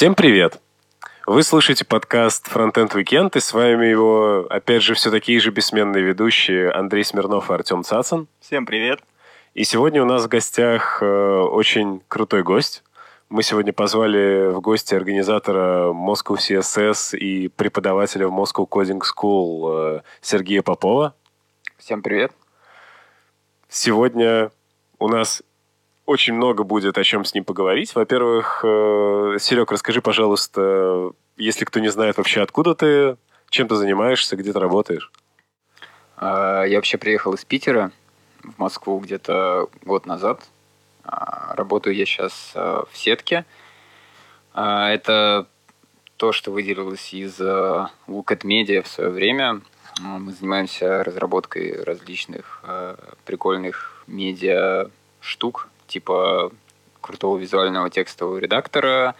Всем привет! Вы слушаете подкаст Frontend Weekend, и с вами его, опять же, все такие же бессменные ведущие Андрей Смирнов и Артем Цацин. Всем привет! И сегодня у нас в гостях очень крутой гость. Мы сегодня позвали в гости организатора Moscow CSS и преподавателя в Moscow Coding School Сергея Попова. Всем привет! Сегодня у нас очень много будет о чем с ним поговорить. Во-первых, Серег, расскажи, пожалуйста, если кто не знает вообще, откуда ты, чем ты занимаешься, где ты работаешь? Я вообще приехал из Питера в Москву где-то год назад. Работаю я сейчас в Сетке. Это то, что выделилось из Look At Media в свое время. Мы занимаемся разработкой различных прикольных медиа-штук, типа крутого визуального текстового редактора,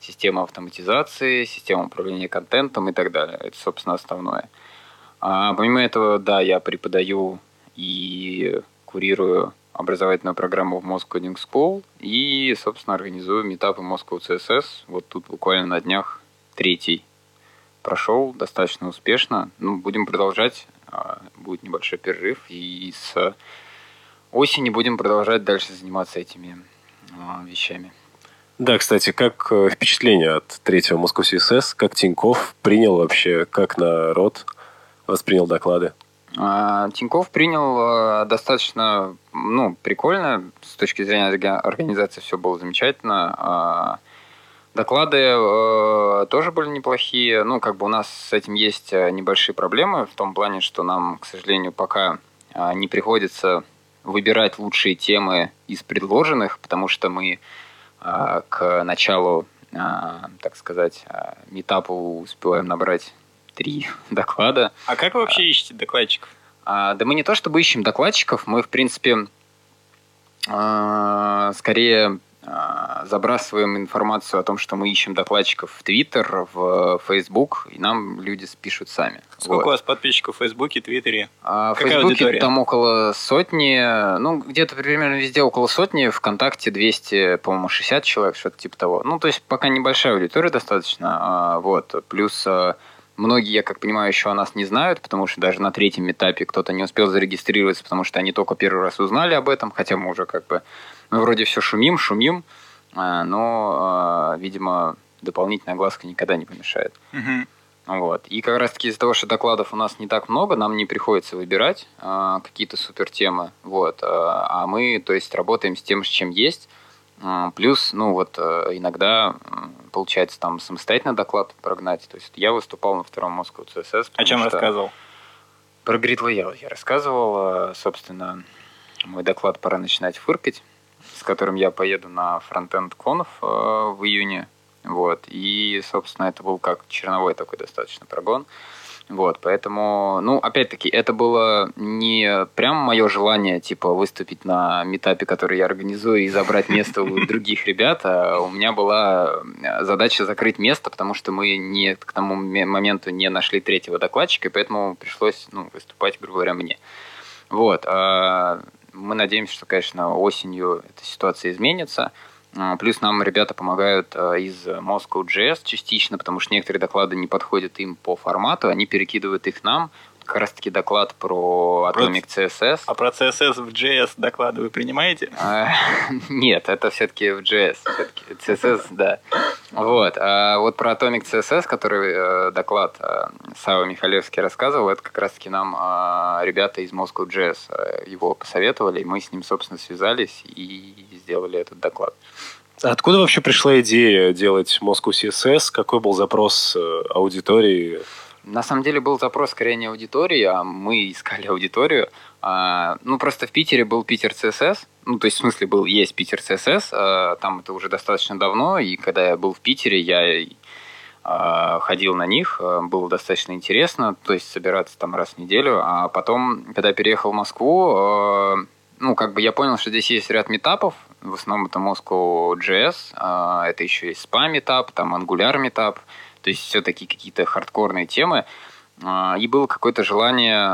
система автоматизации, система управления контентом и так далее. Это, собственно, основное. А помимо этого, да, я преподаю и курирую образовательную программу в Moscow Coding School и, собственно, организую митапы Moscow CSS. Вот тут буквально на днях 3-й прошел достаточно успешно. Ну, будем продолжать. Будет небольшой перерыв, и с осени будем продолжать дальше заниматься этими вещами. Да, кстати, как впечатление от 3-го Moscow CSS? Как Тинькофф принял вообще? Как народ воспринял доклады? Тинькофф принял достаточно прикольно. С точки зрения организации все было замечательно. Доклады тоже были неплохие. У нас с этим есть небольшие проблемы в том плане, что нам, к сожалению, пока не приходится выбирать лучшие темы из предложенных, потому что мы к началу, митапа успеваем набрать 3 доклада. А как вы вообще ищете докладчиков? Да мы не то чтобы ищем докладчиков, мы, в принципе, скорее забрасываем информацию о том, что мы ищем докладчиков в Твиттер, в Фейсбук, и нам люди пишут сами. Сколько у вас подписчиков в Фейсбуке, Твиттере? В Фейсбуке там около 100, где-то примерно везде около 100, ВКонтакте 200, по-моему, 60 человек, что-то типа того. То есть пока небольшая аудитория достаточно, Плюс многие, я как понимаю, еще о нас не знают, потому что даже на 3-м этапе кто-то не успел зарегистрироваться, потому что они только первый раз узнали об этом, хотя мы уже мы вроде все шумим, но, видимо, дополнительная глазка никогда не помешает. Mm-hmm. И как раз-таки из-за того, что докладов у нас не так много, нам не приходится выбирать какие-то супертемы. А мы, работаем с тем, с чем есть. Плюс, иногда получается там самостоятельно доклад прогнать. То есть я выступал на 2-м Moscow CSS. О чем рассказывал? Про Grid Layout я рассказывал. Собственно, мой доклад «Пора начинать фыркать», с которым я поеду на FrontendConf в июне. И, собственно, это был как черновой такой достаточно прогон. Поэтому, опять-таки, это было не прям мое желание, выступить на митапе, который я организую, и забрать место у других ребят, а у меня была задача закрыть место, потому что мы к тому моменту не нашли 3-го докладчика, и поэтому пришлось, выступать, грубо говоря, мне. Мы надеемся, что, конечно, осенью эта ситуация изменится. Плюс нам ребята помогают из Moscow.js частично, потому что некоторые доклады не подходят им по формату, они перекидывают их нам. Как раз-таки доклад про Atomic CSS. А про CSS в JS доклады вы принимаете? Нет, это все-таки в JS. Все-таки CSS, да. А вот про Atomic CSS, который доклад Сава Михайловский рассказывал, это как раз-таки нам ребята из Moscow.js его посоветовали, и мы с ним, собственно, связались и сделали этот доклад. Откуда вообще пришла идея делать Moscow CSS? Какой был запрос аудитории? На самом деле был запрос скорее не аудитории, а мы искали аудиторию. Просто в Питере был Питер CSS, есть Питер CSS, там это уже достаточно давно, и когда я был в Питере, я ходил на них, было достаточно интересно, собираться там раз в неделю, а потом, когда я переехал в Москву, я понял, что здесь есть ряд митапов, в основном это Moscow.js, это еще есть SPA-митап, там Angular-митап, то есть все-таки какие-то хардкорные темы. И было какое-то желание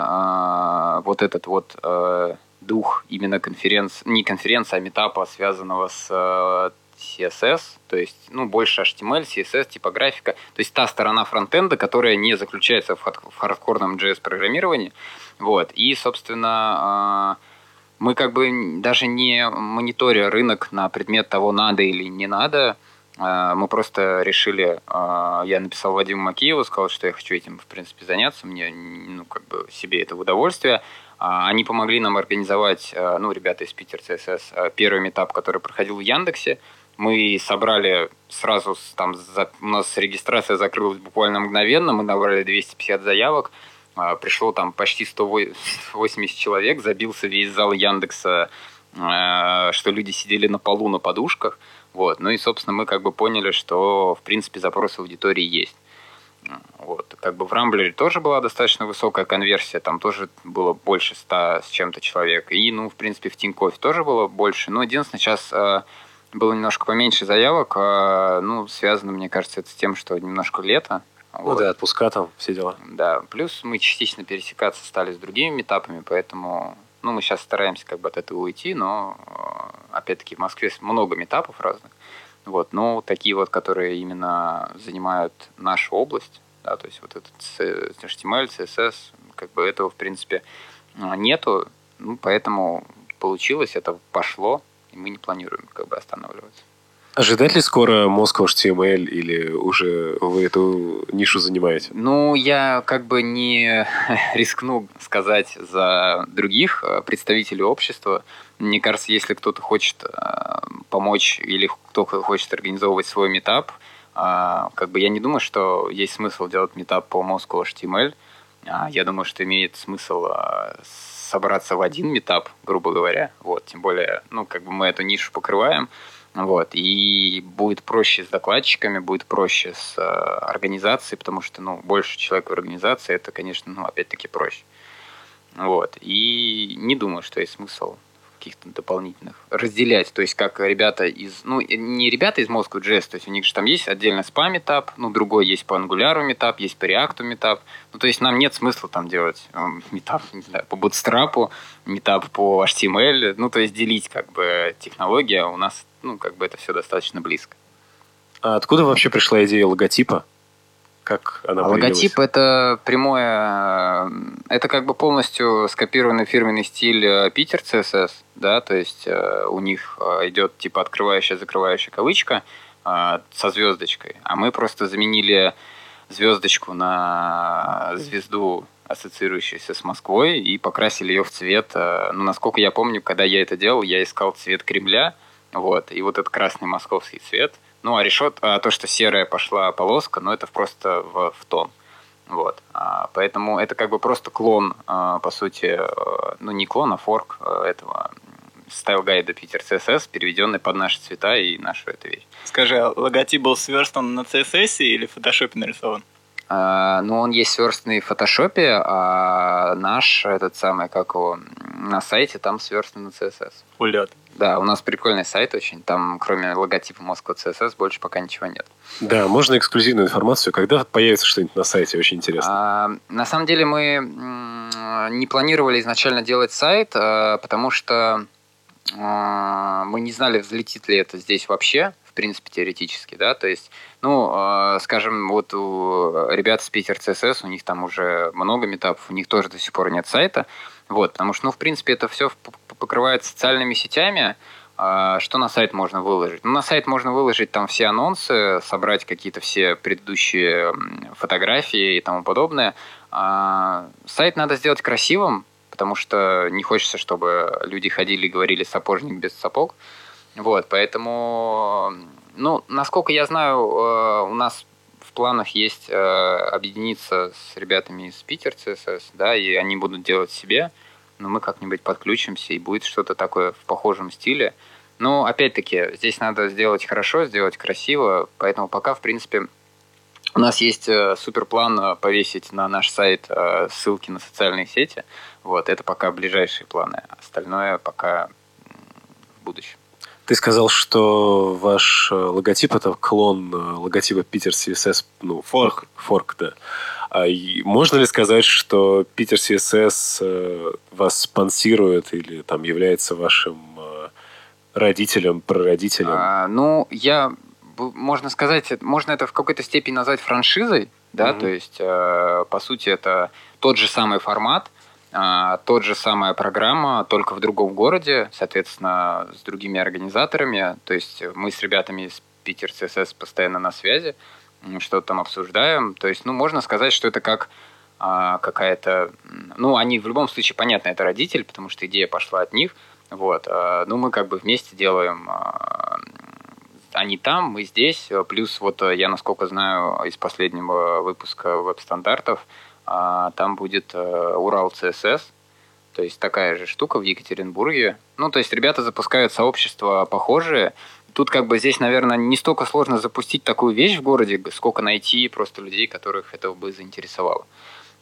дух именно конференции, не конференции, а митапа, связанного с CSS, то есть, ну, больше HTML, CSS, типографика, то есть та сторона фронтенда, которая не заключается в хардкорном JS-программировании. Вот. И, собственно, мы как бы даже не мониторя рынок на предмет того, надо или не надо, мы просто решили, я написал Вадиму Макееву, сказал, что я хочу этим, в принципе, заняться, мне, ну, как бы, себе это в удовольствие. Они помогли нам организовать, ну, ребята из Peter CSS, первый митап, который проходил в Яндексе. Мы собрали сразу, там, у нас регистрация закрылась буквально мгновенно, мы набрали 250 заявок, пришло там почти 180 человек, забился весь зал Яндекса, что люди сидели на полу, на подушках. Вот. Ну и, собственно, мы как бы поняли, что, в принципе, запросы аудитории есть. Вот. Как бы в Рамблере тоже была достаточно высокая конверсия, там тоже было больше 100 с чем-то человек. И, ну, в принципе, в Тинькофф тоже было больше. Но единственное, сейчас было немножко поменьше заявок. Ну, связано, мне кажется, это с тем, что немножко лето. Вот. Ну да, отпуска там, все дела. Да, плюс мы частично пересекаться стали с другими митапами, поэтому... Ну, мы сейчас стараемся как бы от этого уйти, но, опять-таки, в Москве много митапов разных. Вот, но такие вот, которые именно занимают нашу область, да, то есть вот этот HTML, CSS, как бы этого, в принципе, нету. Ну, поэтому получилось, это пошло, и мы не планируем как бы останавливаться. Ожидать ли скоро Moscow HTML или уже вы эту нишу занимаете? Ну, я как бы не рискну сказать за других представителей общества. Мне кажется, если кто-то хочет помочь или кто-то хочет организовывать свой митап, как бы я не думаю, что есть смысл делать митап по Moscow HTML. Я думаю, что имеет смысл собраться в один митап, грубо говоря. Вот, тем более, ну, как бы мы эту нишу покрываем. Вот, и будет проще с докладчиками, будет проще с организацией, потому что, ну, больше человек в организации, это, конечно, ну, опять-таки, проще. Вот, и не думаю, что есть смысл каких-то дополнительных разделять, то есть, как ребята из, ну, не ребята из Moscow.js, то есть, у них же там есть отдельно спа-метап, ну, другой есть по Angular метап, есть по React метап, ну, то есть, нам нет смысла там делать метап, не знаю, по Bootstrap, метап по HTML, ну, то есть, делить, как бы, технология у нас. Ну, как бы это все достаточно близко. А откуда вообще пришла идея логотипа? Как она появилась? Логотип — это прямое... Это как бы полностью скопированный фирменный стиль Peter CSS, да, то есть у них идет типа открывающая-закрывающая кавычка со звездочкой, а мы просто заменили звездочку на звезду, ассоциирующуюся с Москвой, и покрасили ее в цвет. Ну, насколько я помню, когда я это делал, я искал цвет Кремля. Вот, и вот этот красный московский цвет. Ну, а то, что серая пошла полоска, ну, это просто в тон. Вот. Поэтому это как бы просто клон, по сути, ну, не клон, а форк этого стайл-гайда Peter CSS, переведенный под наши цвета и нашу эту вещь. Скажи, а логотип был сверстан на CSS или в фотошопе нарисован? Ну, он есть сверстанный в фотошопе, а наш, этот самый, как его, на сайте, там сверстан на CSS. Улет. Да, у нас прикольный сайт очень, там кроме логотипа Moscow CSS больше пока ничего нет. Да, можно эксклюзивную информацию, когда появится что-нибудь на сайте, очень интересно. На самом деле мы не планировали изначально делать сайт, потому что мы не знали, взлетит ли это здесь вообще. В принципе, теоретически, да, то есть, ну, скажем, вот у ребят с Peter CSS, у них там уже много митапов, у них тоже до сих пор нет сайта, вот, потому что, ну, в принципе, это все покрывает социальными сетями, что на сайт можно выложить? Ну, на сайт можно выложить там все анонсы, собрать какие-то все предыдущие фотографии и тому подобное. Сайт надо сделать красивым, потому что не хочется, чтобы люди ходили и говорили «сапожник без сапог». Вот, поэтому, ну, насколько я знаю, у нас в планах есть объединиться с ребятами из Peter CSS, да, и они будут делать себе, но мы как-нибудь подключимся, и будет что-то такое в похожем стиле. Но, опять-таки, здесь надо сделать хорошо, сделать красиво, поэтому пока, в принципе, у нас есть суперплан повесить на наш сайт ссылки на социальные сети. Вот, это пока ближайшие планы, остальное пока в будущем. Ты сказал, что ваш логотип – это клон логотипа Peter CSS, ну, форк, да. А можно ли сказать, что Peter CSS вас спонсирует или там является вашим родителям, прародителям? Ну, я, можно сказать, можно это в какой-то степени назвать франшизой, да, то есть, по сути, это тот же самый формат, тот же самая программа, только в другом городе, соответственно, с другими организаторами, то есть мы с ребятами из Peter CSS постоянно на связи, что-то там обсуждаем, то есть, ну, можно сказать, что это как какая-то, ну, они в любом случае, понятно, это родитель, потому что идея пошла от них, вот, ну, мы как бы вместе делаем, они там, мы здесь, плюс вот я, насколько знаю, из последнего выпуска веб-стандартов, там будет Урал CSS, то есть такая же штука в Екатеринбурге. Ну, то есть ребята запускают сообщества похожие. Тут как бы здесь, наверное, не столько сложно запустить такую вещь в городе, сколько найти просто людей, которых это бы заинтересовало.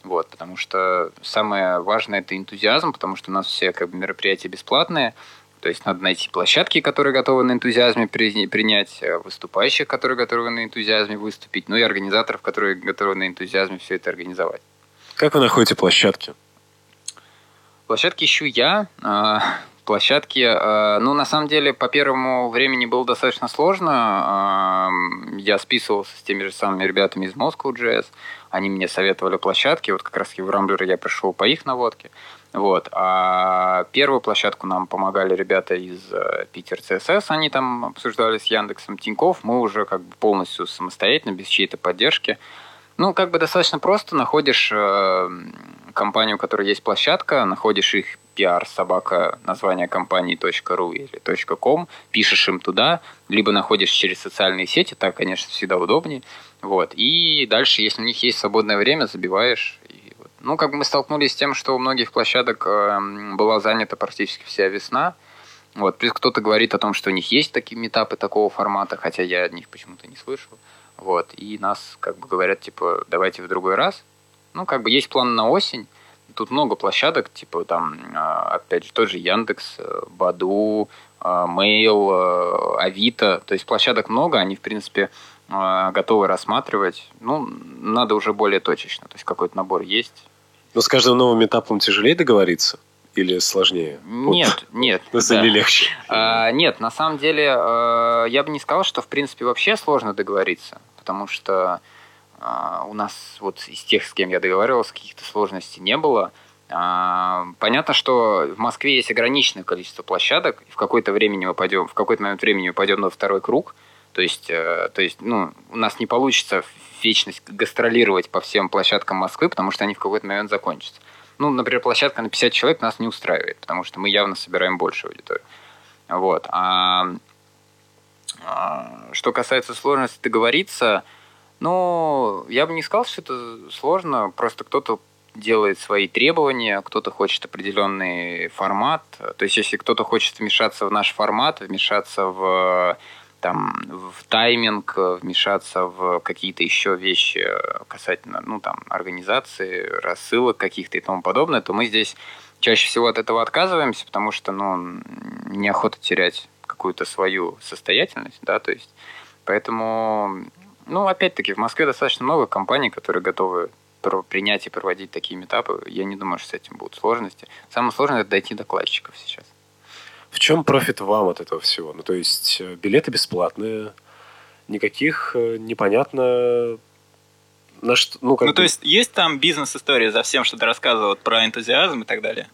Вот, потому что самое важное – это энтузиазм, потому что у нас все как бы мероприятия бесплатные. То есть надо найти площадки, которые готовы на энтузиазме принять, выступающих, которые готовы на энтузиазме выступить, ну и организаторов, которые готовы на энтузиазме все это организовать. Как вы находите площадки? Площадки ищу я. Площадки, ну, на самом деле, по первому времени было достаточно сложно. Я списывался с теми же самыми ребятами из Moscow.js. Они мне советовали площадки. Вот как раз в Рамблер я пришел по их наводке. Вот. А первую площадку нам помогали ребята из Peter CSS. Они там обсуждали с Яндексом, Тинькофф. Мы уже как бы полностью самостоятельно, без чьей-то поддержки. Ну, как бы достаточно просто. Находишь компанию, у которой есть площадка, находишь их pr@название компании.ру или .com, пишешь им туда, либо находишь через социальные сети, так, конечно, всегда удобнее. Вот. И дальше, если у них есть свободное время, забиваешь. И вот. Ну, как бы мы столкнулись с тем, что у многих площадок была занята практически вся весна. Вот. Плюс кто-то говорит о том, что у них есть такие митапы такого формата, хотя я о них почему-то не слышал. Вот, и нас, как бы, говорят, типа, давайте в другой раз. Ну, как бы, есть план на осень. Тут много площадок, типа, там, опять же, тот же Яндекс, Баду, Mail, Авито. То есть, площадок много, они, в принципе, готовы рассматривать. Ну, надо уже более точечно, то есть, какой-то набор есть. Но с каждым новым этапом тяжелее договориться? Или сложнее? Нет, нет. Или легче? Нет, на самом деле, я бы не сказал, что, в принципе, вообще сложно договориться, потому что у нас вот из тех, с кем я договаривался, каких-то сложностей не было. Понятно, что в Москве есть ограниченное количество площадок, и в какой-то момент времени мы пойдем на второй круг, то есть ну, у нас не получится в вечность гастролировать по всем площадкам Москвы, потому что они в какой-то момент закончатся. Ну, например, площадка на 50 человек нас не устраивает, потому что мы явно собираем большую аудиторию. Вот. А что касается сложности договориться, ну, я бы не сказал, что это сложно, просто кто-то делает свои требования, кто-то хочет определенный формат, то есть если кто-то хочет вмешаться в наш формат, вмешаться в тайминг, вмешаться в какие-то еще вещи касательно, ну, там, организации, рассылок каких-то и тому подобное, то мы здесь чаще всего от этого отказываемся, потому что, ну, неохота терять какую-то свою состоятельность, да, то есть, поэтому, ну, опять-таки, в Москве достаточно много компаний, которые готовы принять и проводить такие митапы, я не думаю, что с этим будут сложности. Самое сложное – это дойти до кладчиков сейчас. В чем профит вам от этого всего? Ну, то есть, билеты бесплатные, никаких непонятно... На что, ну, как ну бы... то есть там бизнес-история за всем, что ты рассказывал про энтузиазм и так далее?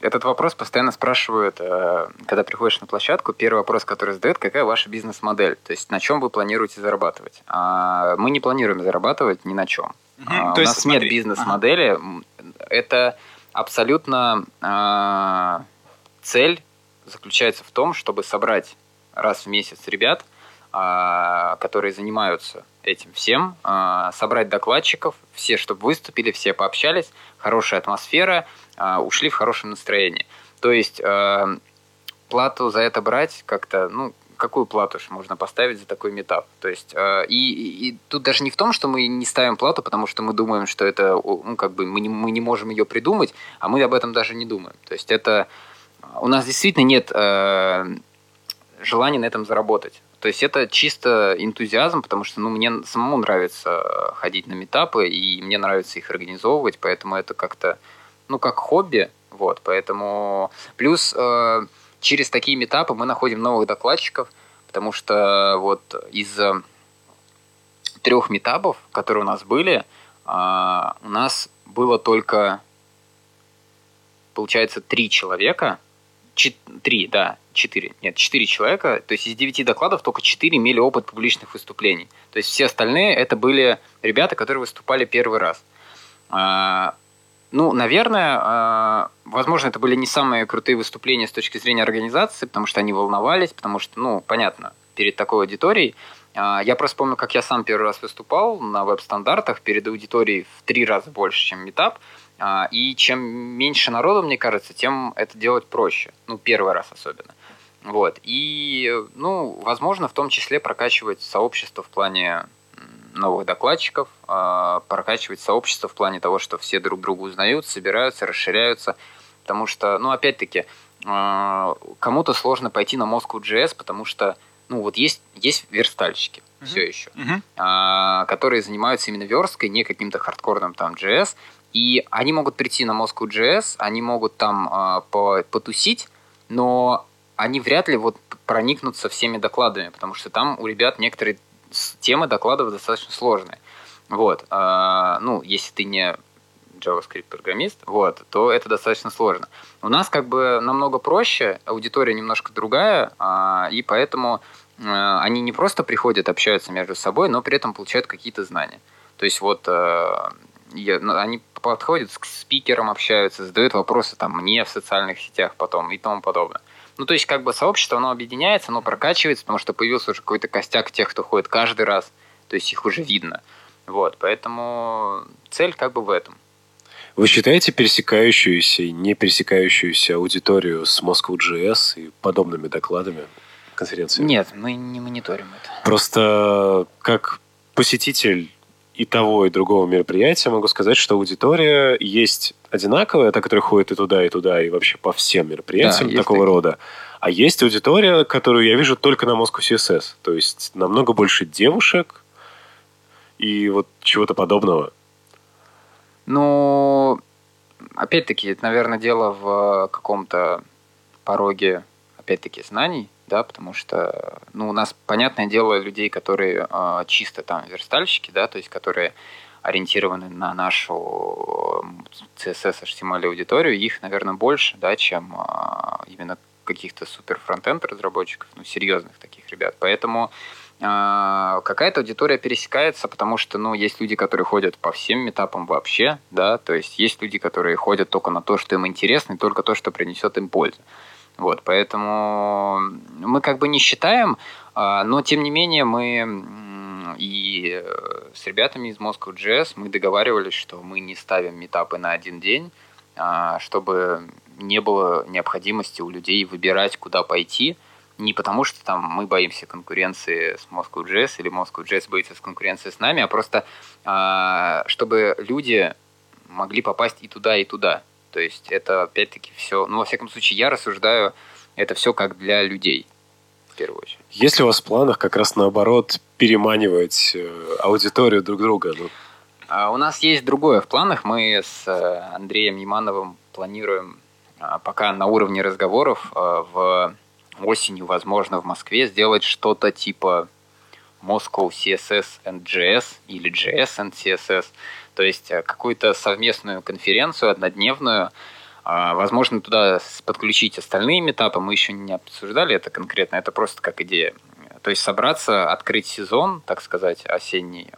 Этот вопрос постоянно спрашивают, когда приходишь на площадку. Первый вопрос, который задают, какая ваша бизнес-модель? То есть, на чем вы планируете зарабатывать? Мы не планируем зарабатывать ни на чем. То у есть, нас смотри. Нет бизнес-модели. Это абсолютно... Цель заключается в том, чтобы собрать раз в месяц ребят, которые занимаются этим всем, собрать докладчиков, все, чтобы выступили, все пообщались, хорошая атмосфера, ушли в хорошем настроении. То есть плату за это брать как-то, ну, какую плату же можно поставить за такой митап? То есть, и тут даже не в том, что мы не ставим плату, потому что мы думаем, что это, ну, как бы мы не можем ее придумать, а мы об этом даже не думаем. То есть это... У нас действительно нет желания на этом заработать. То есть это чисто энтузиазм, потому что, ну, мне самому нравится ходить на митапы, и мне нравится их организовывать, поэтому это как-то, ну, как хобби. Вот, поэтому плюс через такие митапы мы находим новых докладчиков, потому что вот из трех митапов, которые у нас были, у нас было только, получается, четыре человека. То есть из 9 докладов только 4 имели опыт публичных выступлений. То есть все остальные это были ребята, которые выступали первый раз. Ну, наверное, возможно, это были не самые крутые выступления с точки зрения организации, потому что они волновались, потому что, ну, понятно, перед такой аудиторией. Я просто помню, как я сам первый раз выступал на веб-стандартах перед аудиторией в 3 раза больше, чем митап. И чем меньше народу, мне кажется, тем это делать проще. Ну, первый раз особенно. Вот. И, ну, возможно, в том числе прокачивать сообщество в плане новых докладчиков, прокачивать сообщество в плане того, что все друг друга узнают, собираются, расширяются. Потому что, ну, опять-таки, кому-то сложно пойти на Moscow.js, потому что, ну, вот есть верстальщики все еще, которые занимаются именно версткой, не каким-то хардкорным там JS. И они могут прийти на Moscow.js, они могут там потусить, но они вряд ли вот проникнутся всеми докладами, потому что там у ребят некоторые темы докладов достаточно сложные. Вот. Ну, если ты не JavaScript-программист, вот, то это достаточно сложно. У нас как бы намного проще, аудитория немножко другая, и поэтому они не просто приходят, общаются между собой, но при этом получают какие-то знания. То есть вот... они подходят к спикерам, общаются, задают вопросы там, мне в социальных сетях потом и тому подобное. Ну, то есть, как бы сообщество, оно объединяется, оно прокачивается, потому что появился уже какой-то костяк тех, кто ходит каждый раз, то есть их уже видно. Вот, поэтому цель как бы в этом. Вы считаете пересекающуюся и не пересекающуюся аудиторию с Moscow.js и подобными докладами конференции? Нет, мы не мониторим это. Просто как посетитель и того, и другого мероприятия могу сказать, что аудитория есть одинаковая, та, которая ходит и туда, и вообще по всем мероприятиям да, такого рода. А есть аудитория, которую я вижу только на Moscow CSS. То есть намного больше девушек и вот чего-то подобного. Ну, опять-таки, это, наверное, дело в каком-то пороге, опять-таки, знаний. Да, потому что, ну, у нас, понятное дело, людей, которые чисто там верстальщики, да, то есть которые ориентированы на нашу CSS, HTML аудиторию, их, наверное, больше, да, чем именно каких-то суперфронтенд разработчиков, ну, серьезных таких ребят. Поэтому какая-то аудитория пересекается, потому что, ну, есть люди, которые ходят по всем митапам вообще, да, то есть есть люди, которые ходят только на то, что им интересно, и только то, что принесет им пользу. Вот, поэтому мы как бы не считаем, но тем не менее мы и с ребятами из Moscow.js мы договаривались, что мы не ставим митапы на один день, чтобы не было необходимости у людей выбирать, куда пойти, не потому что там мы боимся конкуренции с Moscow.js или Moscow.js боится с конкуренции с нами, а просто чтобы люди могли попасть и туда, и туда. То есть это опять-таки все... Ну, во всяком случае, я рассуждаю это все как для людей, в первую очередь. Есть ли у вас в планах как раз наоборот переманивать аудиторию друг друга? Ну... у нас есть другое в планах. Мы с Андреем Немановым планируем пока на уровне разговоров в осенью, возможно, в Москве сделать что-то типа Moscow CSS and JS или JS and CSS. То есть какую-то совместную конференцию, однодневную. Возможно, туда подключить остальные митапы. Мы еще не обсуждали это конкретно, это просто как идея. То есть собраться, открыть сезон, так сказать, осенний,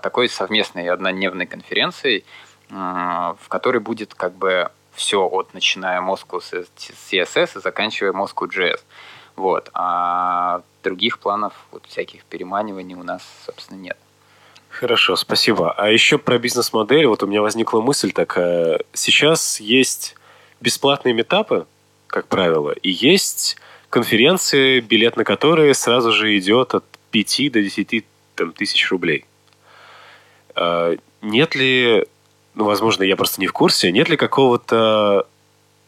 такой совместной однодневной конференцией, в которой будет как бы все, от начиная Moscow CSS и заканчивая Moscow.js. Вот. А других планов, вот всяких переманиваний у нас, собственно, нет. Хорошо, спасибо. А еще про бизнес-модель. Вот у меня возникла мысль такая. Сейчас есть бесплатные митапы, как правило, и есть конференции, билет на которые сразу же идет от 5 до 10 тысяч рублей. Нет ли, ну, возможно, я просто не в курсе, нет ли какого-то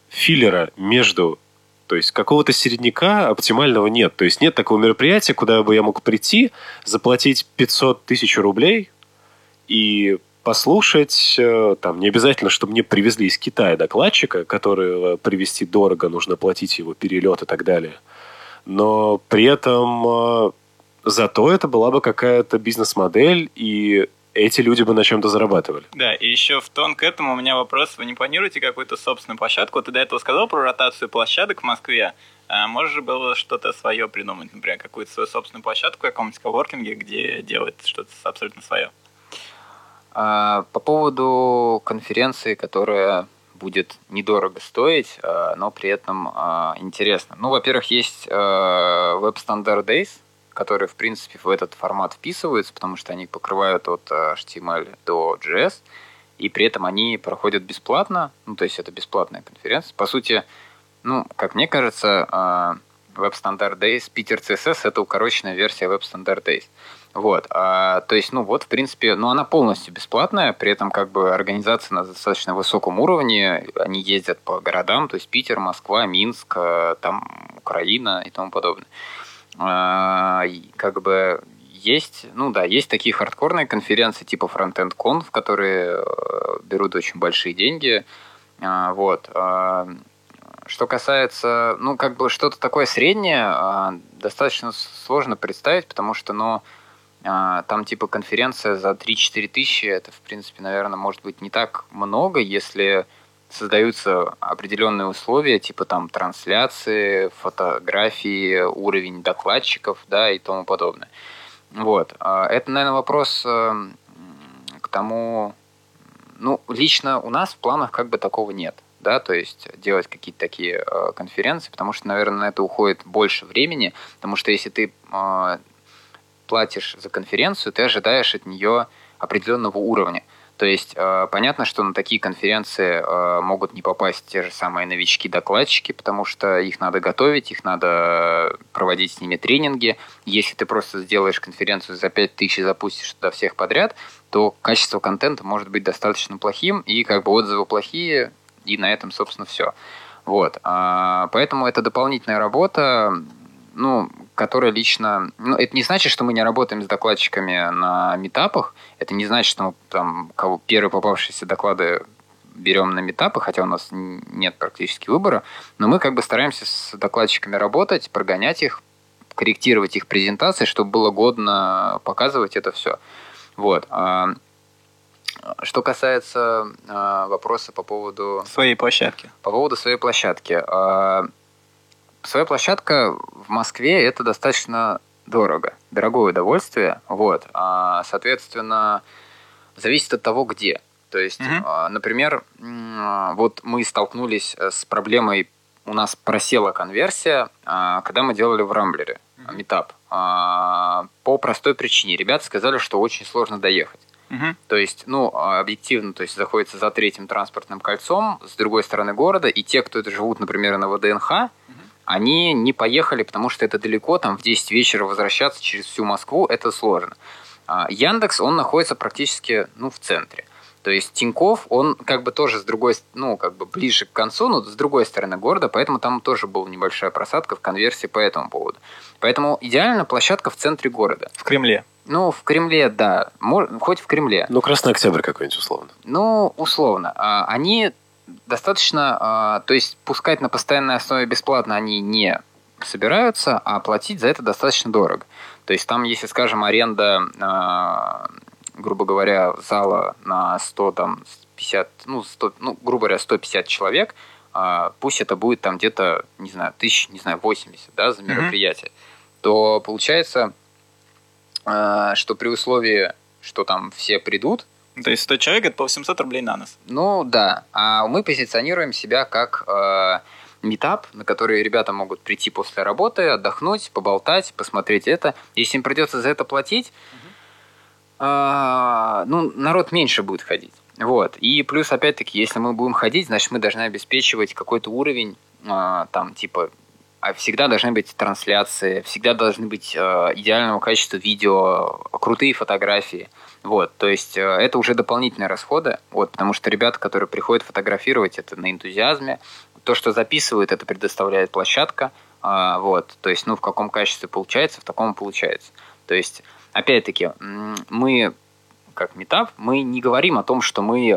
филлера между... То есть какого-то середняка оптимального нет. То есть нет такого мероприятия, куда бы я мог прийти, заплатить 500 тысяч рублей и послушать. Там не обязательно, чтобы мне привезли из Китая докладчика, который привезти дорого, нужно платить его перелет и так далее. Но при этом зато это была бы какая-то бизнес-модель, и эти люди бы на чем-то зарабатывали. Да, и еще в тон к этому у меня вопрос. Вы не планируете какую-то собственную площадку? Ты до этого сказал про ротацию площадок в Москве. А может же было что-то свое придумать, например, какую-то свою собственную площадку в каком-нибудь коворкинге, где делать что-то абсолютно свое? По поводу конференции, которая будет недорого стоить, но при этом интересно. Ну, во-первых, есть Web Standards Days, которые, в принципе, в этот формат вписываются, потому что они покрывают от HTML до JS, и при этом они проходят бесплатно, ну, то есть это бесплатная конференция. По сути, ну, как мне кажется, Web Standards Days, Peter CSS — это укороченная версия Web Standards Days. Вот, то есть, ну, вот, в принципе, ну, она полностью бесплатная, при этом, как бы, организация на достаточно высоком уровне, они ездят по городам, то есть Питер, Москва, Минск, там, Украина и тому подобное. Как бы есть, ну да, есть такие хардкорные конференции типа FrontendConf, которые берут очень большие деньги. Вот. Что касается, ну, как бы что-то такое среднее, достаточно сложно представить, потому что, ну, там типа конференция за 3-4 тысячи, это, в принципе, наверное, может быть не так много, если создаются определенные условия, типа там трансляции, фотографии, уровень докладчиков, да, и тому подобное. Вот. Это, наверное, вопрос к тому... Ну, лично у нас в планах как бы такого нет, да, то есть делать какие-то такие конференции, потому что, наверное, на это уходит больше времени, потому что если ты платишь за конференцию, ты ожидаешь от нее определенного уровня. То есть понятно, что на такие конференции могут не попасть те же самые новички-докладчики, потому что их надо готовить, их надо проводить с ними тренинги. Если ты просто сделаешь конференцию за 5000 и запустишь туда всех подряд, то качество контента может быть достаточно плохим, и как бы отзывы плохие, и на этом, собственно, все. Вот. Поэтому это дополнительная работа, ну, которая лично... Ну, это не значит, что мы не работаем с докладчиками на митапах. Это не значит, что мы там кого первые попавшиеся доклады берем на митапы, хотя у нас нет практически выбора. Но мы как бы стараемся с докладчиками работать, прогонять их, корректировать их презентации, чтобы было годно показывать это все. Вот. Что касается вопроса по поводу... Своей площадки. По поводу своей площадки. Своя площадка в Москве — это достаточно дорого, дорогое удовольствие. Вот. Соответственно, зависит от того, где. То есть, например, вот мы столкнулись с проблемой, у нас просела конверсия, когда мы делали в Рамблере митап. По простой причине. Ребята сказали, что очень сложно доехать. То есть, ну, объективно, то есть заходится за третьим транспортным кольцом, с другой стороны города, и те, кто живут, например, на ВДНХ, они не поехали, потому что это далеко, там в 10 вечера возвращаться через всю Москву, это сложно. Яндекс, он находится практически, ну, в центре. То есть Тинькофф, он как бы тоже с другой, ну, как бы ближе к концу, но с другой стороны города, поэтому там тоже была небольшая просадка в конверсии по этому поводу. Поэтому идеально площадка в центре города. В Кремле. Ну, в Кремле, да, хоть в Кремле. Ну, Красный Октябрь какой-нибудь, условно. Ну, условно. Они... Достаточно, то есть пускать на постоянной основе бесплатно они не собираются, а платить за это достаточно дорого. То есть там, если, скажем, аренда, грубо говоря, зала на 150 человек, пусть это будет там где-то, не знаю, 80 да, за мероприятие, то получается, что при условии, что там все придут, то есть 100 человек – это по 800 рублей на нас. Ну, да. А мы позиционируем себя как митап, на который ребята могут прийти после работы, отдохнуть, поболтать, посмотреть это. Если им придется за это платить, ну, народ меньше будет ходить. Вот. И плюс, опять-таки, если мы будем ходить, значит, мы должны обеспечивать какой-то уровень, там, типа... Всегда должны быть трансляции, всегда должны быть идеального качества видео, крутые фотографии. Вот, то есть это уже дополнительные расходы, вот, потому что ребята, которые приходят фотографировать, это на энтузиазме. То, что записывают, это предоставляет площадка. Вот, то есть, ну, в каком качестве получается, в таком получается. То есть, опять-таки, мы как митап, мы не говорим о том, что мы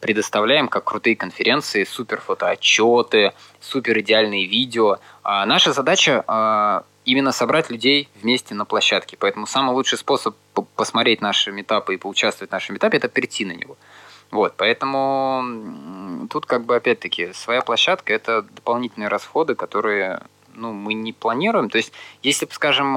предоставляем как крутые конференции, супер фотоотчеты, супер идеальные видео. А наша задача именно собрать людей вместе на площадке. Поэтому самый лучший способ посмотреть наши митапы и поучаствовать в нашем митапе – это прийти на него. Вот, поэтому тут как бы опять-таки своя площадка – это дополнительные расходы, которые… Ну, мы не планируем. То есть, если бы, скажем,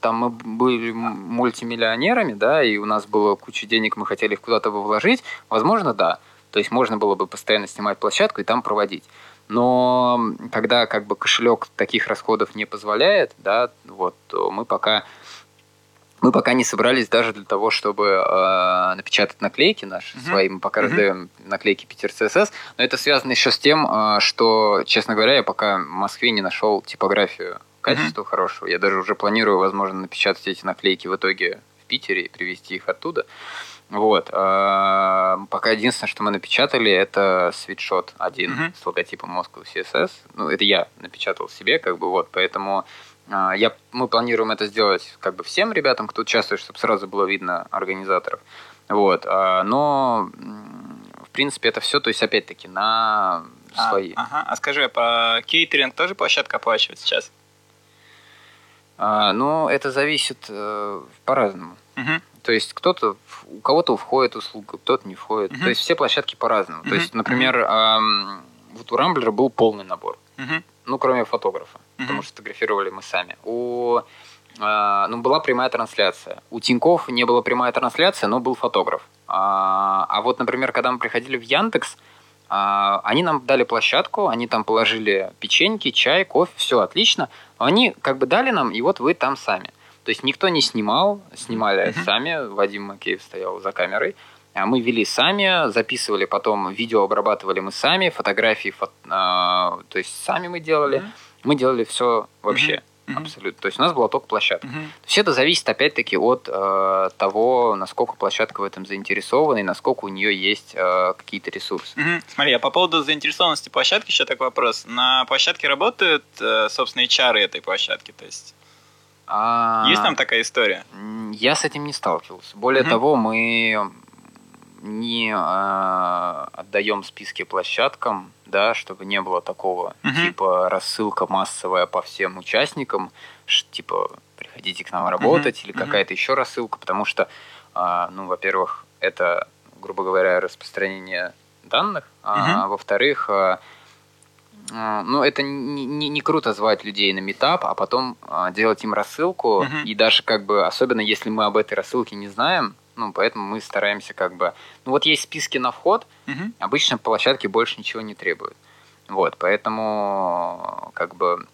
там мы были мультимиллионерами, да, и у нас было куча денег, мы хотели их куда-то бы вложить, возможно, да. То есть, можно было бы постоянно снимать площадку и там проводить. Но когда как бы кошелек таких расходов не позволяет, да, вот, то мы пока не собрались даже для того, чтобы напечатать наклейки наши свои. Мы пока раздаем наклейки Peter CSS. Но это связано еще с тем, что, честно говоря, я пока в Москве не нашел типографию качества хорошего. Я даже уже планирую, возможно, напечатать эти наклейки в итоге в Питере и привезти их оттуда. Вот. Пока единственное, что мы напечатали, это свитшот один с логотипом Moscow CSS. Ну, это я напечатал себе, как бы, вот, поэтому... Мы планируем это сделать как бы всем ребятам, кто участвует, чтобы сразу было видно организаторов. Вот. Но, в принципе, это все, то есть, опять-таки, на свои. А скажи, по кейтеринг тоже площадка оплачивает сейчас? Ну, это зависит по-разному. То есть, у кого-то входит услуга, кто-то не входит. То есть, все площадки по-разному. То есть, например, вот у Рамблера был полный набор. Ну, кроме фотографа, потому что фотографировали мы сами. Ну, была прямая трансляция. У Тинькофф не была прямая трансляция, но был фотограф. А вот, например, когда мы приходили в Яндекс, они нам дали площадку, они там положили печеньки, чай, кофе, все отлично. Они как бы дали нам, и вот вы там сами. То есть никто не снимал, снимали сами. Вадим Макеев стоял за камерой. Мы вели сами, записывали потом, видео обрабатывали мы сами, фотографии, то есть сами мы делали. Мы делали все вообще, абсолютно. То есть у нас была только площадка. Все это зависит, опять-таки, от того, насколько площадка в этом заинтересована и насколько у нее есть какие-то ресурсы. Смотри, а по поводу заинтересованности площадки еще такой вопрос. На площадке работают, собственно, HR этой площадки, то есть... Есть там такая история? Я с этим не сталкивался. Более того, мы... не отдаем списки площадкам, да, чтобы не было такого типа рассылка массовая по всем участникам, типа приходите к нам работать или какая-то еще рассылка, потому что, ну, во-первых, это, грубо говоря, распространение данных, а во-вторых, ну, это не круто звать людей на митап, а потом делать им рассылку, и даже как бы, особенно если мы об этой рассылке не знаем. Ну, поэтому мы стараемся как бы... Ну, вот есть списки на вход. Обычно площадки больше ничего не требуют. Вот, поэтому как бы...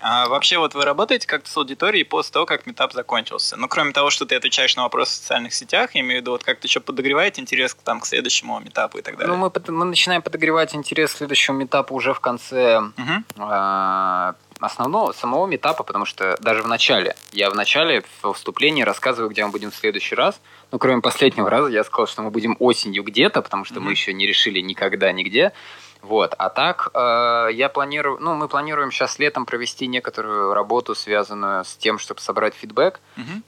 А вообще вот вы работаете как-то с аудиторией после того, как митап закончился? Ну, кроме того, что ты отвечаешь на вопросы в социальных сетях, я имею в виду, вот как-то еще подогреваете интерес к следующему митапу и так далее? Ну, мы начинаем подогревать интерес к следующему митапу уже в конце... основного, самого митапа, потому что даже в начале, во вступлении рассказываю, где мы будем в следующий раз. Ну, кроме последнего раза, я сказал, что мы будем осенью где-то, потому что мы еще не решили никогда нигде. Вот. А так, мы планируем сейчас летом провести некоторую работу, связанную с тем, чтобы собрать фидбэк,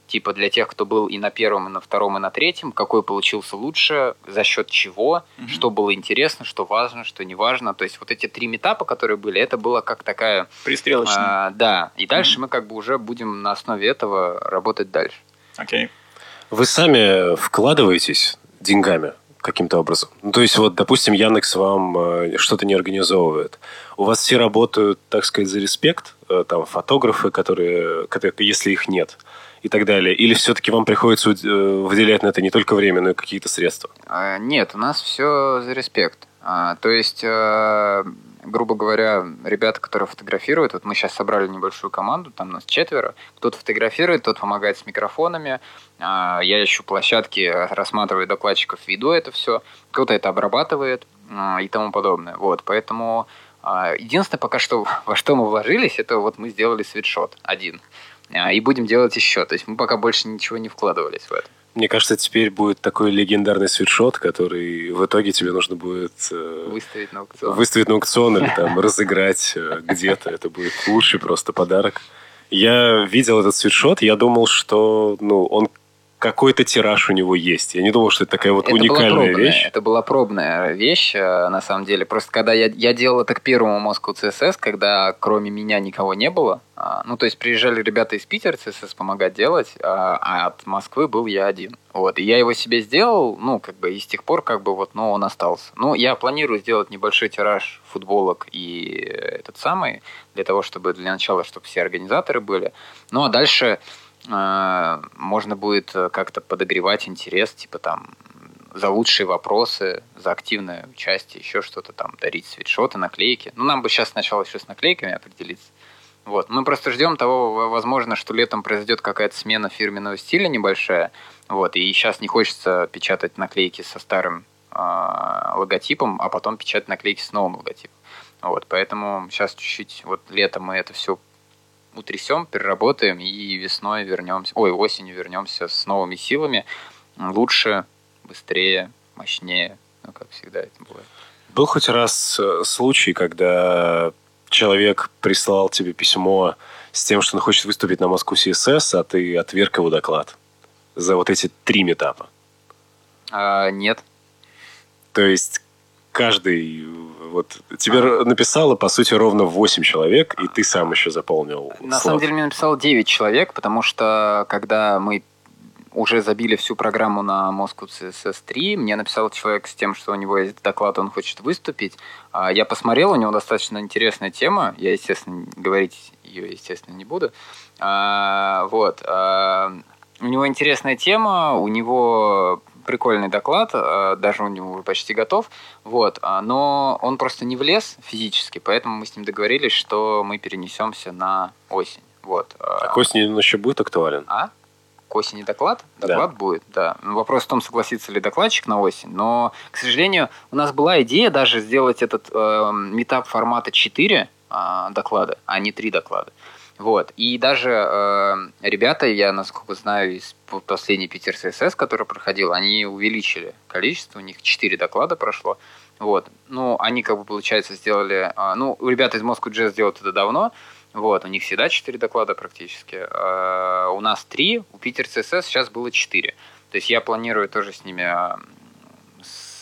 типа для тех, кто был и на первом, и на втором, и на третьем, какой получился лучше, за счет чего, что было интересно, что важно, что не важно. То есть вот эти три митапа, которые были, это было как такая... Пристрелочная. Да. И дальше мы как бы уже будем на основе этого работать дальше. Окей. Вы сами вкладываетесь деньгами каким-то образом? Ну, то есть, вот, допустим, Яндекс вам что-то не организовывает. У вас все работают, так сказать, за респект, там, фотографы, которые, если их нет, и так далее? Или все-таки вам приходится выделять на это не только время, но и какие-то средства? Нет, у нас все за респект. То есть, грубо говоря, ребята, которые фотографируют, вот мы сейчас собрали небольшую команду, там нас 4, кто-то фотографирует, тот помогает с микрофонами, я ищу площадки, рассматриваю докладчиков, веду это все, кто-то это обрабатывает и тому подобное. Вот, поэтому единственное пока что, во что мы вложились, это вот мы сделали свитшот один, и будем делать еще, то есть мы пока больше ничего не вкладывались в это. Мне кажется, теперь будет такой легендарный свитшот, который в итоге тебе нужно будет выставить на аукцион или там разыграть где-то. Это будет лучший просто подарок. Я видел этот свитшот, я думал, что он какой-то тираж у него есть. Я не думал, что это такая вот уникальная вещь. Это была пробная вещь, на самом деле. Просто когда я делал это к первому Moscow CSS, когда кроме меня никого не было. Ну, то есть приезжали ребята из Питера CSS помогать делать, а от Москвы был я один. Вот. И я его себе сделал, ну, как бы, и с тех пор, как бы, вот, ну, он остался. Ну, я планирую сделать небольшой тираж футболок и этот самый, для того, чтобы для начала, чтобы все организаторы были. Ну, а дальше можно будет как-то подогревать интерес, типа, там, за лучшие вопросы, за активное участие, еще что-то там, дарить свитшоты, наклейки. Ну, нам бы сейчас сначала еще с наклейками определиться. Вот. Мы просто ждем того, возможно, что летом произойдет какая-то смена фирменного стиля небольшая. Вот. И сейчас не хочется печатать наклейки со старым логотипом, а потом печатать наклейки с новым логотипом. Вот. Поэтому сейчас чуть-чуть вот летом мы это все утрясем, переработаем и весной вернемся, осенью вернемся с новыми силами. Лучше, быстрее, мощнее. Ну, как всегда это бывает. Был хоть раз случай, когда человек прислал тебе письмо с тем, что он хочет выступить на Moscow CSS, а ты отверг его доклад за вот эти 3 метапа? Нет. То есть каждый... Вот, тебе написало, по сути, ровно 8 человек, и ты сам еще заполнил. На самом деле мне написало 9 человек, потому что когда мы уже забили всю программу на Moscow CSS 3. Мне написал человек с тем, что у него есть доклад, он хочет выступить. Я посмотрел, у него достаточно интересная тема. Я, естественно, говорить ее, естественно, не буду. Вот. У него интересная тема, у него прикольный доклад, даже у него почти готов. Вот. Но он просто не влез физически, поэтому мы с ним договорились, что мы перенесемся на осень. Вот. А к осени он еще будет актуален? К осени доклад? Доклад будет, да. Вопрос в том, согласится ли докладчик на осень. Но, к сожалению, у нас была идея даже сделать этот митап формата 4 доклада, а не 3 доклада. Вот. И даже ребята, я, насколько знаю, из последней Питер CSS, который проходил, они увеличили количество, у них 4 доклада прошло. Вот. Ну, они, как бы, получается, сделали... ну, ребята из Moscow.js делают это давно. Вот, у них всегда 4 доклада практически. У нас 3, у Питер CSS сейчас было 4. То есть я планирую тоже с ними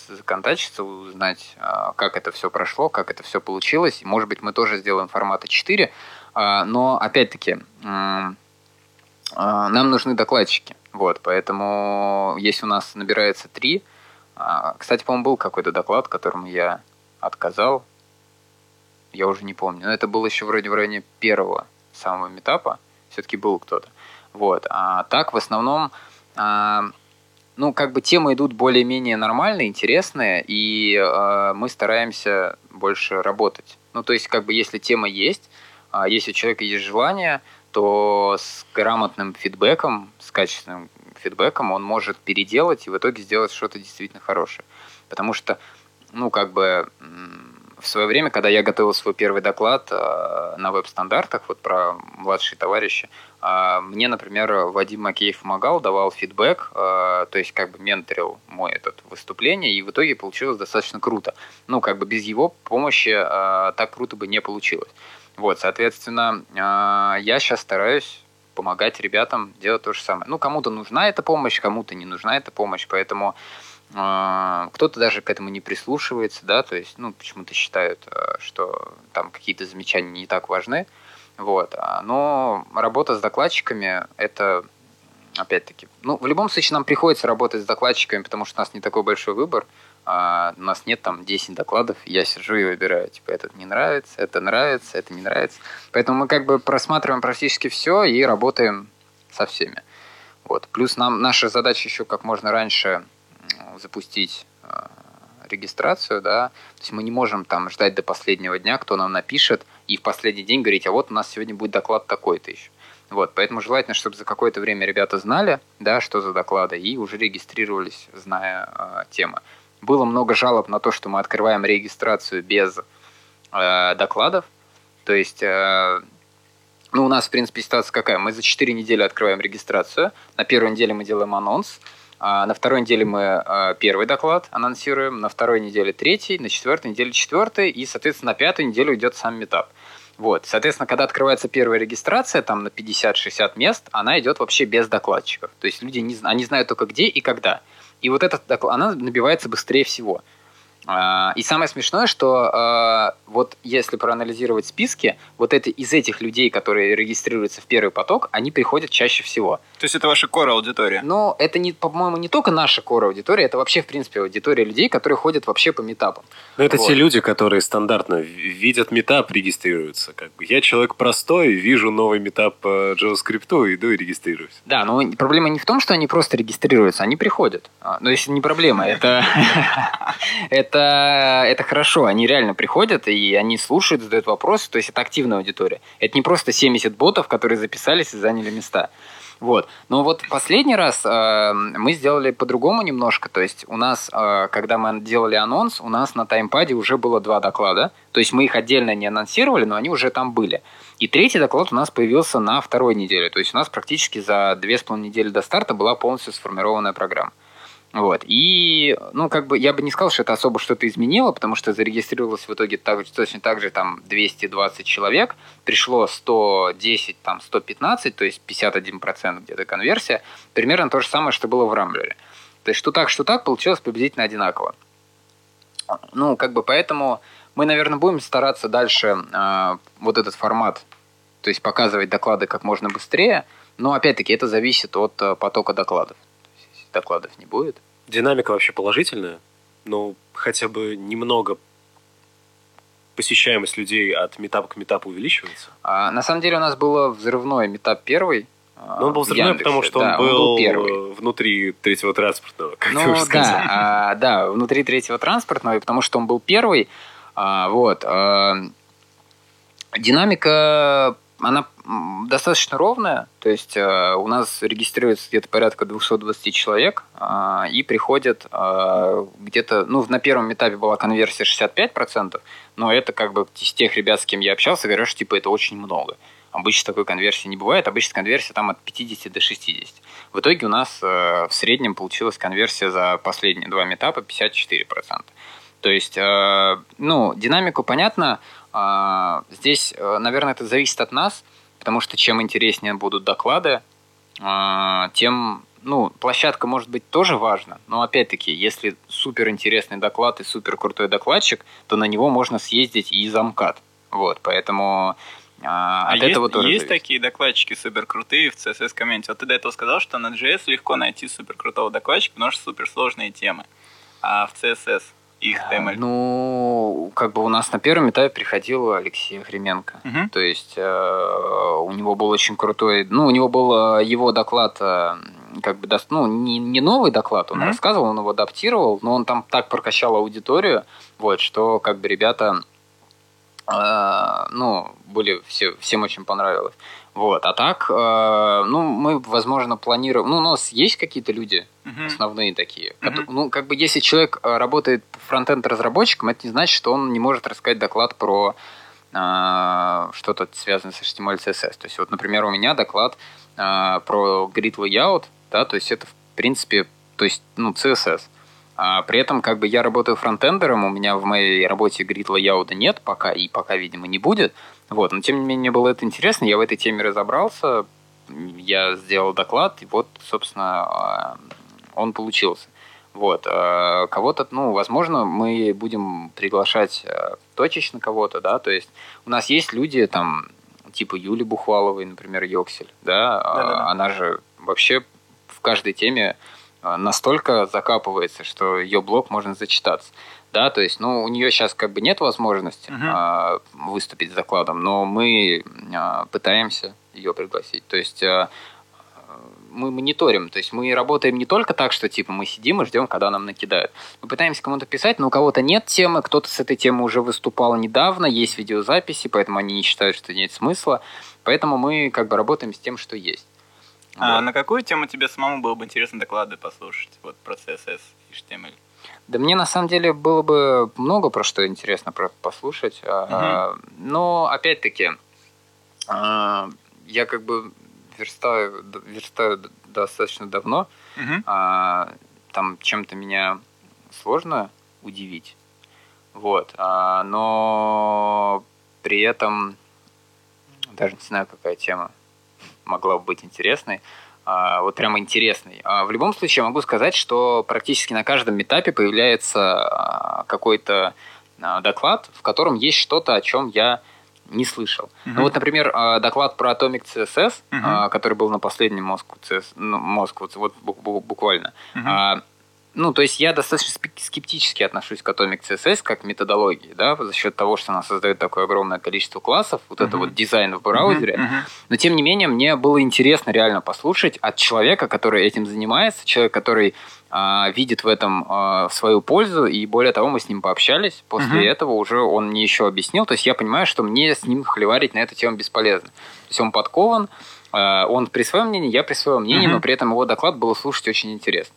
законтачиться, узнать, как это все прошло, как это все получилось. И, может быть, мы тоже сделаем форматы 4. Но, опять-таки, нам нужны докладчики. Вот, поэтому, если у нас набирается 3... Кстати, по-моему, был какой-то доклад, которому я отказал. Я уже не помню. Но это было еще вроде в районе первого самого митапа. Все-таки был кто-то. Вот. А так, в основном, ну, как бы темы идут более-менее нормальные, интересные, и мы стараемся больше работать. Ну, то есть, как бы, если тема есть, если у человека есть желание, то с грамотным фидбэком, с качественным фидбэком он может переделать и в итоге сделать что-то действительно хорошее. Потому что, ну, как бы... В свое время, когда я готовил свой первый доклад на веб-стандартах, вот про младшие товарищи, мне, например, Вадим Макеев помогал, давал фидбэк, то есть как бы менторил мой этот выступление, и в итоге получилось достаточно круто. Ну, как бы без его помощи так круто бы не получилось. Вот, соответственно, я сейчас стараюсь помогать ребятам делать то же самое. Ну, кому-то нужна эта помощь, кому-то не нужна эта помощь, поэтому... Кто-то даже к этому не прислушивается, да, то есть, ну, почему-то считают, что там какие-то замечания не так важны, вот, но работа с докладчиками, это, опять-таки, ну, в любом случае нам приходится работать с докладчиками, потому что у нас не такой большой выбор, у нас нет там 10 докладов, я сижу и выбираю, типа, этот не нравится, это нравится, это не нравится, поэтому мы как бы просматриваем практически все и работаем со всеми, вот, плюс нам наша задача еще как можно раньше запустить регистрацию, да, то есть мы не можем там ждать до последнего дня, кто нам напишет, и в последний день говорить, а вот у нас сегодня будет доклад такой-то еще. Вот, поэтому желательно, чтобы за какое-то время ребята знали, да, что за доклады, и уже регистрировались, зная темы. Было много жалоб на то, что мы открываем регистрацию без докладов, то есть... Ну, у нас, в принципе, ситуация какая? Мы за 4 недели открываем регистрацию, на первой неделе мы делаем анонс, на второй неделе мы первый доклад анонсируем, на второй неделе третий, на четвертой неделе четвертый, и, соответственно, на пятой неделю идет сам митап. Вот. Соответственно, когда открывается первая регистрация, там на 50-60 мест, она идет вообще без докладчиков. То есть люди они знают только где и когда. И вот эта она набивается быстрее всего. И самое смешное, что вот если проанализировать списки, вот это из этих людей, которые регистрируются в первый поток, они приходят чаще всего. То есть это ваша кор-аудитория? Но это, по-моему, не только наша кор-аудитория, это вообще, в принципе, аудитория людей, которые ходят вообще по митапам. Но это вот те люди, которые стандартно видят митап, регистрируются. Как бы. Я человек простой, вижу новый митап по JavaScript, иду и регистрируюсь. Да, но проблема не в том, что они просто регистрируются, они приходят. Но если не проблема, это хорошо, они реально приходят, и они слушают, задают вопросы, то есть это активная аудитория. Это не просто 70 ботов, которые записались и заняли места. Вот. Но вот последний раз мы сделали по-другому немножко, то есть у нас, когда мы делали анонс, у нас на таймпаде уже было 2 доклада, то есть мы их отдельно не анонсировали, но они уже там были. И третий доклад у нас появился на второй неделе, то есть у нас практически за 2,5 недели до старта была полностью сформированная программа. Вот. И, ну, как бы я бы не сказал, что это особо что-то изменило, потому что зарегистрировалось в итоге точно так же там 220 человек, пришло 110, там 115, то есть 51% где-то конверсия, примерно то же самое, что было в Рамблере. То есть что так, получилось приблизительно одинаково. Ну, как бы поэтому мы, наверное, будем стараться дальше вот этот формат, то есть показывать доклады как можно быстрее, но, опять-таки, это зависит от потока докладов. Докладов не будет. Динамика вообще положительная. Ну, хотя бы немного посещаемость людей от митапа к митапу увеличивается. На самом деле у нас был взрывной митап первый. Но он был взрывной, потому что да, он был внутри третьего транспортного, как ты уже сказал. Да, внутри третьего транспортного, потому что он был первый. Вот. Динамика, она достаточно ровная, то есть у нас регистрируется где-то порядка 220 человек, и приходят где-то, ну, на первом этапе была конверсия 65%, но это как бы из тех ребят, с кем я общался, говорят, что типа это очень много. Обычно такой конверсии не бывает, обычно конверсия там от 50 до 60. В итоге у нас в среднем получилась конверсия за последние 2 этапа 54%. То есть, ну, динамику понятно, здесь, наверное, это зависит от нас, потому что чем интереснее будут доклады, тем, ну, площадка может быть тоже важна, но опять-таки, если суперинтересный доклад и суперкрутой докладчик, то на него можно съездить и за МКАД, вот, поэтому от этого есть, тоже есть зависит. Такие докладчики суперкрутые в CSS-комменте, вот ты до этого сказал, что на JS легко найти суперкрутого докладчика, потому что суперсложные темы, а в CSS... Ну, как бы у нас на первом этапе приходил Алексей Африменко. Угу. То есть у него был очень крутой... Ну, у него был его доклад, как бы, ну, не новый доклад, он рассказывал, он его адаптировал, но он там так прокачал аудиторию, вот, что как бы ребята, ну, были всем очень понравилось. Вот, а так, ну, мы, возможно, планируем... Ну, у нас есть какие-то люди основные такие. Ну, как бы, если человек работает фронтенд-разработчиком, это не значит, что он не может рассказать доклад про что-то связанное с HTML, CSS. То есть, вот, например, у меня доклад про grid layout, да, то есть это, в принципе, то есть, ну, CSS. А при этом, как бы, я работаю фронтендером, у меня в моей работе grid layout нет пока, и пока, видимо, не будет. Вот, но тем не менее, мне было это интересно, я в этой теме разобрался, я сделал доклад, и вот, собственно, он получился. Вот, кого-то, ну, возможно, мы будем приглашать точечно кого-то, да, то есть у нас есть люди, там, типа Юли Бухваловой, например, Йоксель, да, да-да-да. Она же вообще в каждой теме настолько закапывается, что ее блог можно зачитаться. Да, то есть, ну, у нее сейчас как бы нет возможности выступить с докладом, но мы пытаемся ее пригласить. То есть мы мониторим, то есть мы работаем не только так, что типа мы сидим и ждем, когда нам накидают. Мы пытаемся кому-то писать, но у кого-то нет темы, кто-то с этой темы уже выступал недавно, есть видеозаписи, поэтому они не считают, что нет смысла. Поэтому мы как бы работаем с тем, что есть. А вот. На какую тему тебе самому было бы интересно доклады послушать? Вот про CSS и HTML. Да мне, на самом деле, было бы много про что интересно послушать. Но, опять-таки, я как бы верстаю достаточно давно. Там чем-то меня сложно удивить. Вот. Но при этом даже не знаю, какая тема могла бы быть интересной. Вот прямо интересный. В любом случае, я могу сказать, что практически на каждом этапе появляется какой-то доклад, в котором есть что-то, о чем я не слышал. Uh-huh. Ну вот, например, доклад про Atomic CSS, uh-huh. который был на последнем Moscow, вот буквально. Uh-huh. Ну, то есть я достаточно скептически отношусь к Atomic CSS как к методологии, да, за счет того, что она создает такое огромное количество классов, вот это вот дизайн в браузере. Но, тем не менее, мне было интересно реально послушать от человека, который этим занимается, человек, который видит в этом свою пользу, и более того, мы с ним пообщались. После этого уже он мне еще объяснил, то есть я понимаю, что мне с ним хлеварить на эту тему бесполезно. То есть он подкован, он при своем мнении, я при своем мнении, но при этом его доклад было слушать очень интересно.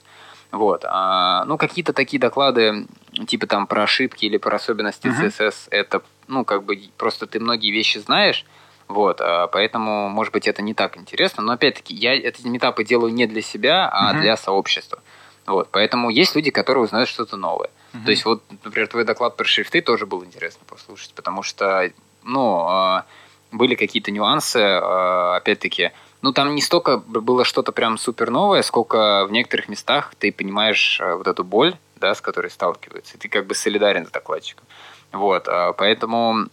Вот. Ну, какие-то такие доклады, типа там про ошибки или про особенности CSS, это, ну, как бы просто ты многие вещи знаешь, вот, поэтому, может быть, это не так интересно, но, опять-таки, я эти этапы делаю не для себя, а для сообщества. Вот, поэтому есть люди, которые узнают что-то новое. То есть, вот, например, твой доклад про шрифты тоже было интересно послушать, потому что, ну, были какие-то нюансы, опять-таки, ну, там не столько было что-то прям супер новое, сколько в некоторых местах ты понимаешь вот эту боль, да, с которой сталкиваются, и ты как бы солидарен с докладчиком. Вот, поэтому,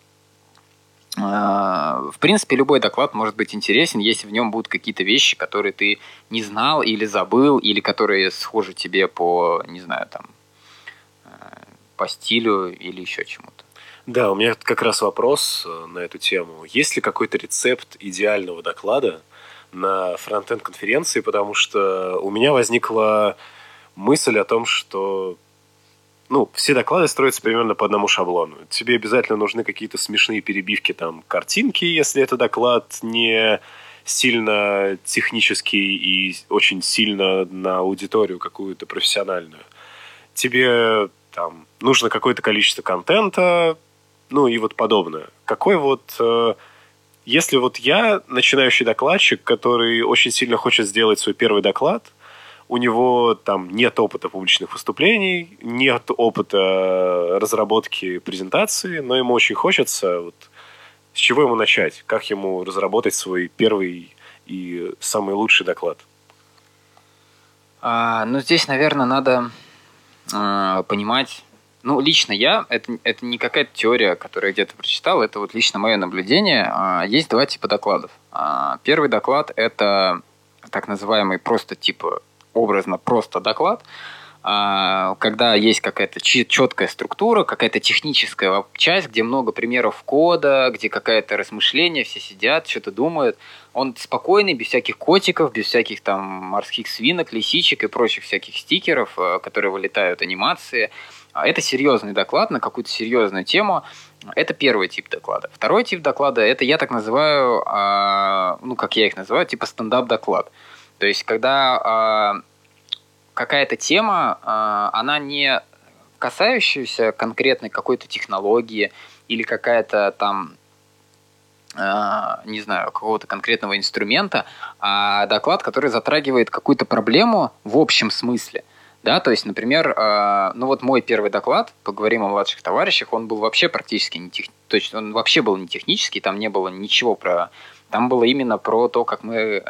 в принципе, любой доклад может быть интересен, если в нем будут какие-то вещи, которые ты не знал или забыл, или которые схожи тебе по, не знаю, там, по стилю или еще чему-то. Да, у меня как раз вопрос на эту тему. Есть ли какой-то рецепт идеального доклада на фронтенд-конференции, потому что у меня возникла мысль о том, что, ну, все доклады строятся примерно по одному шаблону. Тебе обязательно нужны какие-то смешные перебивки, там, картинки, если это доклад не сильно технический и очень сильно на аудиторию какую-то профессиональную. Тебе, там, нужно какое-то количество контента, ну, и вот подобное. Какой вот... Если вот я начинающий докладчик, который очень сильно хочет сделать свой первый доклад, у него там нет опыта публичных выступлений, нет опыта разработки презентации, но ему очень хочется, вот, с чего ему начать, как ему разработать свой первый и самый лучший доклад? Ну, здесь, наверное, надо понимать... Ну, лично я, это не какая-то теория, которую я где-то прочитал, это вот лично мое наблюдение. Есть два типа докладов. Первый доклад – это так называемый просто типа, образно просто доклад, когда есть какая-то четкая структура, какая-то техническая часть, где много примеров кода, где какое-то размышление, все сидят, что-то думают. Он спокойный, без всяких котиков, без всяких там морских свинок, лисичек и прочих всяких стикеров, которые вылетают, анимации. Это серьезный доклад на какую-то серьезную тему. Это первый тип доклада. Второй тип доклада – это я так называю, ну, как я их называю, типа стендап-доклад. То есть, когда какая-то тема, она не касающаяся конкретной какой-то технологии или какая-то там, не знаю, какого-то конкретного инструмента, а доклад, который затрагивает какую-то проблему в общем смысле. Да, то есть, например, ну вот мой первый доклад, поговорим о младших товарищах, он был вообще практически не технический, он вообще был не технический, там не было ничего про... Там было именно про то, как мы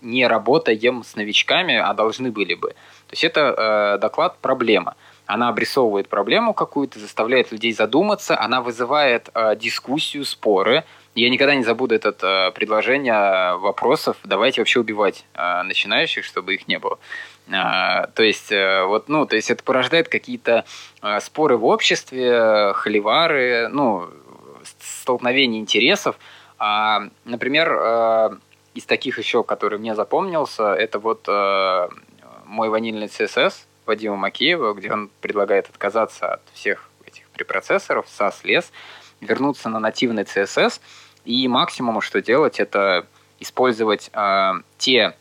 не работаем с новичками, а должны были бы. То есть это доклад-проблема. Она обрисовывает проблему какую-то, заставляет людей задуматься, она вызывает дискуссию, споры. Я никогда не забуду это предложение вопросов «давайте вообще убивать начинающих, чтобы их не было». То есть, вот, ну, то есть это порождает какие-то споры в обществе, холивары, ну, столкновения интересов. Например, из таких еще, который мне запомнился, это вот мой ванильный CSS Вадима Макеева, где он предлагает отказаться от всех этих препроцессоров, SAS, LESS, вернуться на нативный CSS, и максимум, что делать, это использовать те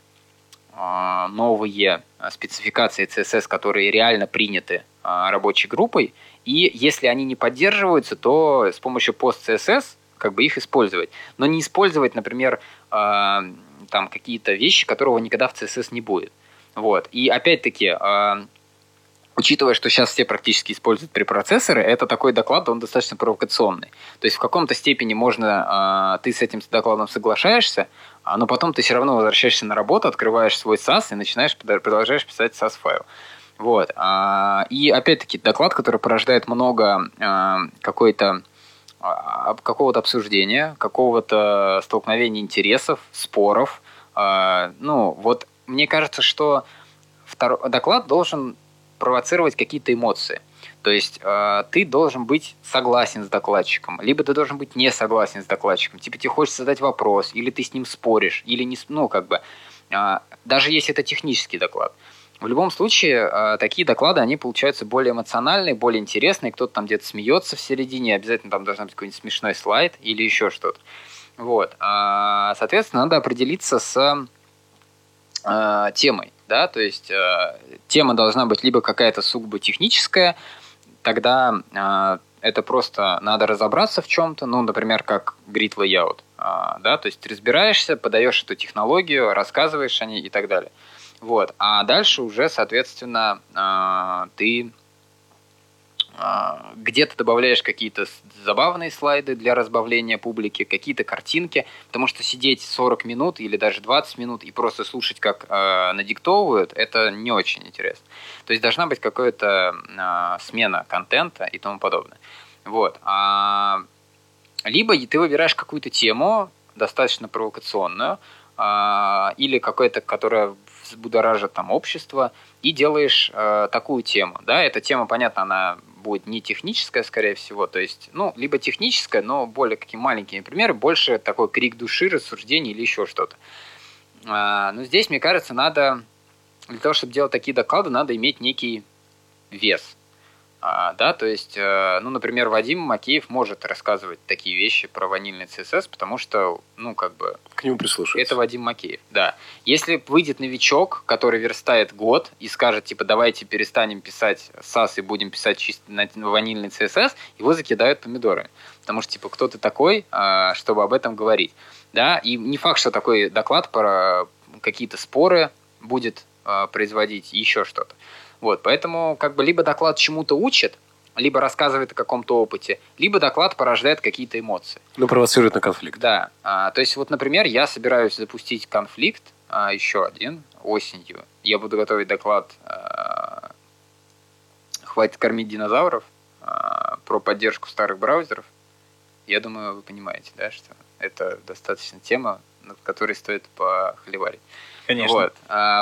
новые спецификации CSS, которые реально приняты рабочей группой, и если они не поддерживаются, то с помощью пост-CSS как бы их использовать. Но не использовать, например, там какие-то вещи, которого никогда в CSS не будет. Вот. И опять-таки, учитывая, что сейчас все практически используют препроцессоры, это такой доклад, он достаточно провокационный. То есть в каком-то степени можно, ты с этим докладом соглашаешься, но потом ты все равно возвращаешься на работу, открываешь свой SAS и начинаешь, продолжаешь писать SAS-файл. Вот. И опять-таки доклад, который порождает много какого-то обсуждения, какого-то столкновения интересов, споров. Ну, вот мне кажется, что доклад должен провоцировать какие-то эмоции. То есть ты должен быть согласен с докладчиком, либо ты должен быть не согласен с докладчиком. Типа тебе хочется задать вопрос, или ты с ним споришь, или не... Ну, как бы... Даже если это технический доклад. В любом случае, такие доклады, они получаются более эмоциональные, более интересные. Кто-то там где-то смеется в середине, обязательно там должен быть какой-нибудь смешной слайд или еще что-то. Вот. Соответственно, надо определиться с темой. Да? То есть, тема должна быть либо какая-то сугубо техническая, тогда это просто надо разобраться в чем-то, ну, например, как grid layout. Да? То есть, ты разбираешься, подаешь эту технологию, рассказываешь о ней и так далее. Вот. А дальше уже, соответственно, ты где-то добавляешь какие-то забавные слайды для разбавления публики, какие-то картинки, потому что сидеть 40 минут или даже 20 минут и просто слушать, как надиктовывают, это не очень интересно. То есть должна быть какая-то смена контента и тому подобное. Вот. Либо ты выбираешь какую-то тему, достаточно провокационную, или какая-то, которая будоражит там общество, и делаешь такую тему. Да, эта тема, понятно, она будет не техническая, скорее всего, то есть, ну, либо техническая, но более какими маленькими примерами, больше такой крик души, рассуждение или еще что-то. Но здесь, мне кажется, надо, для того, чтобы делать такие доклады, надо иметь некий вес. Да, то есть, ну, например, Вадим Макеев может рассказывать такие вещи про ванильный CSS, потому что, ну, как бы... К нему прислушиваются. Это Вадим Макеев, да. Если выйдет новичок, который верстает год и скажет, типа, давайте перестанем писать SAS и будем писать чисто ванильный CSS, его закидают помидорами. Потому что, типа, кто ты такой, чтобы об этом говорить. Да, и не факт, что такой доклад про какие-то споры будет производить, еще что-то. Вот, поэтому как бы либо доклад чему-то учит, либо рассказывает о каком-то опыте, либо доклад порождает какие-то эмоции. Ну, провоцирует на конфликт. Да. То есть, вот, например, я собираюсь запустить конфликт еще один осенью. Я буду готовить доклад «Хватит кормить динозавров» про поддержку старых браузеров. Я думаю, вы понимаете, да, что это достаточно тема, над которой стоит похлеварить. Конечно. Вот.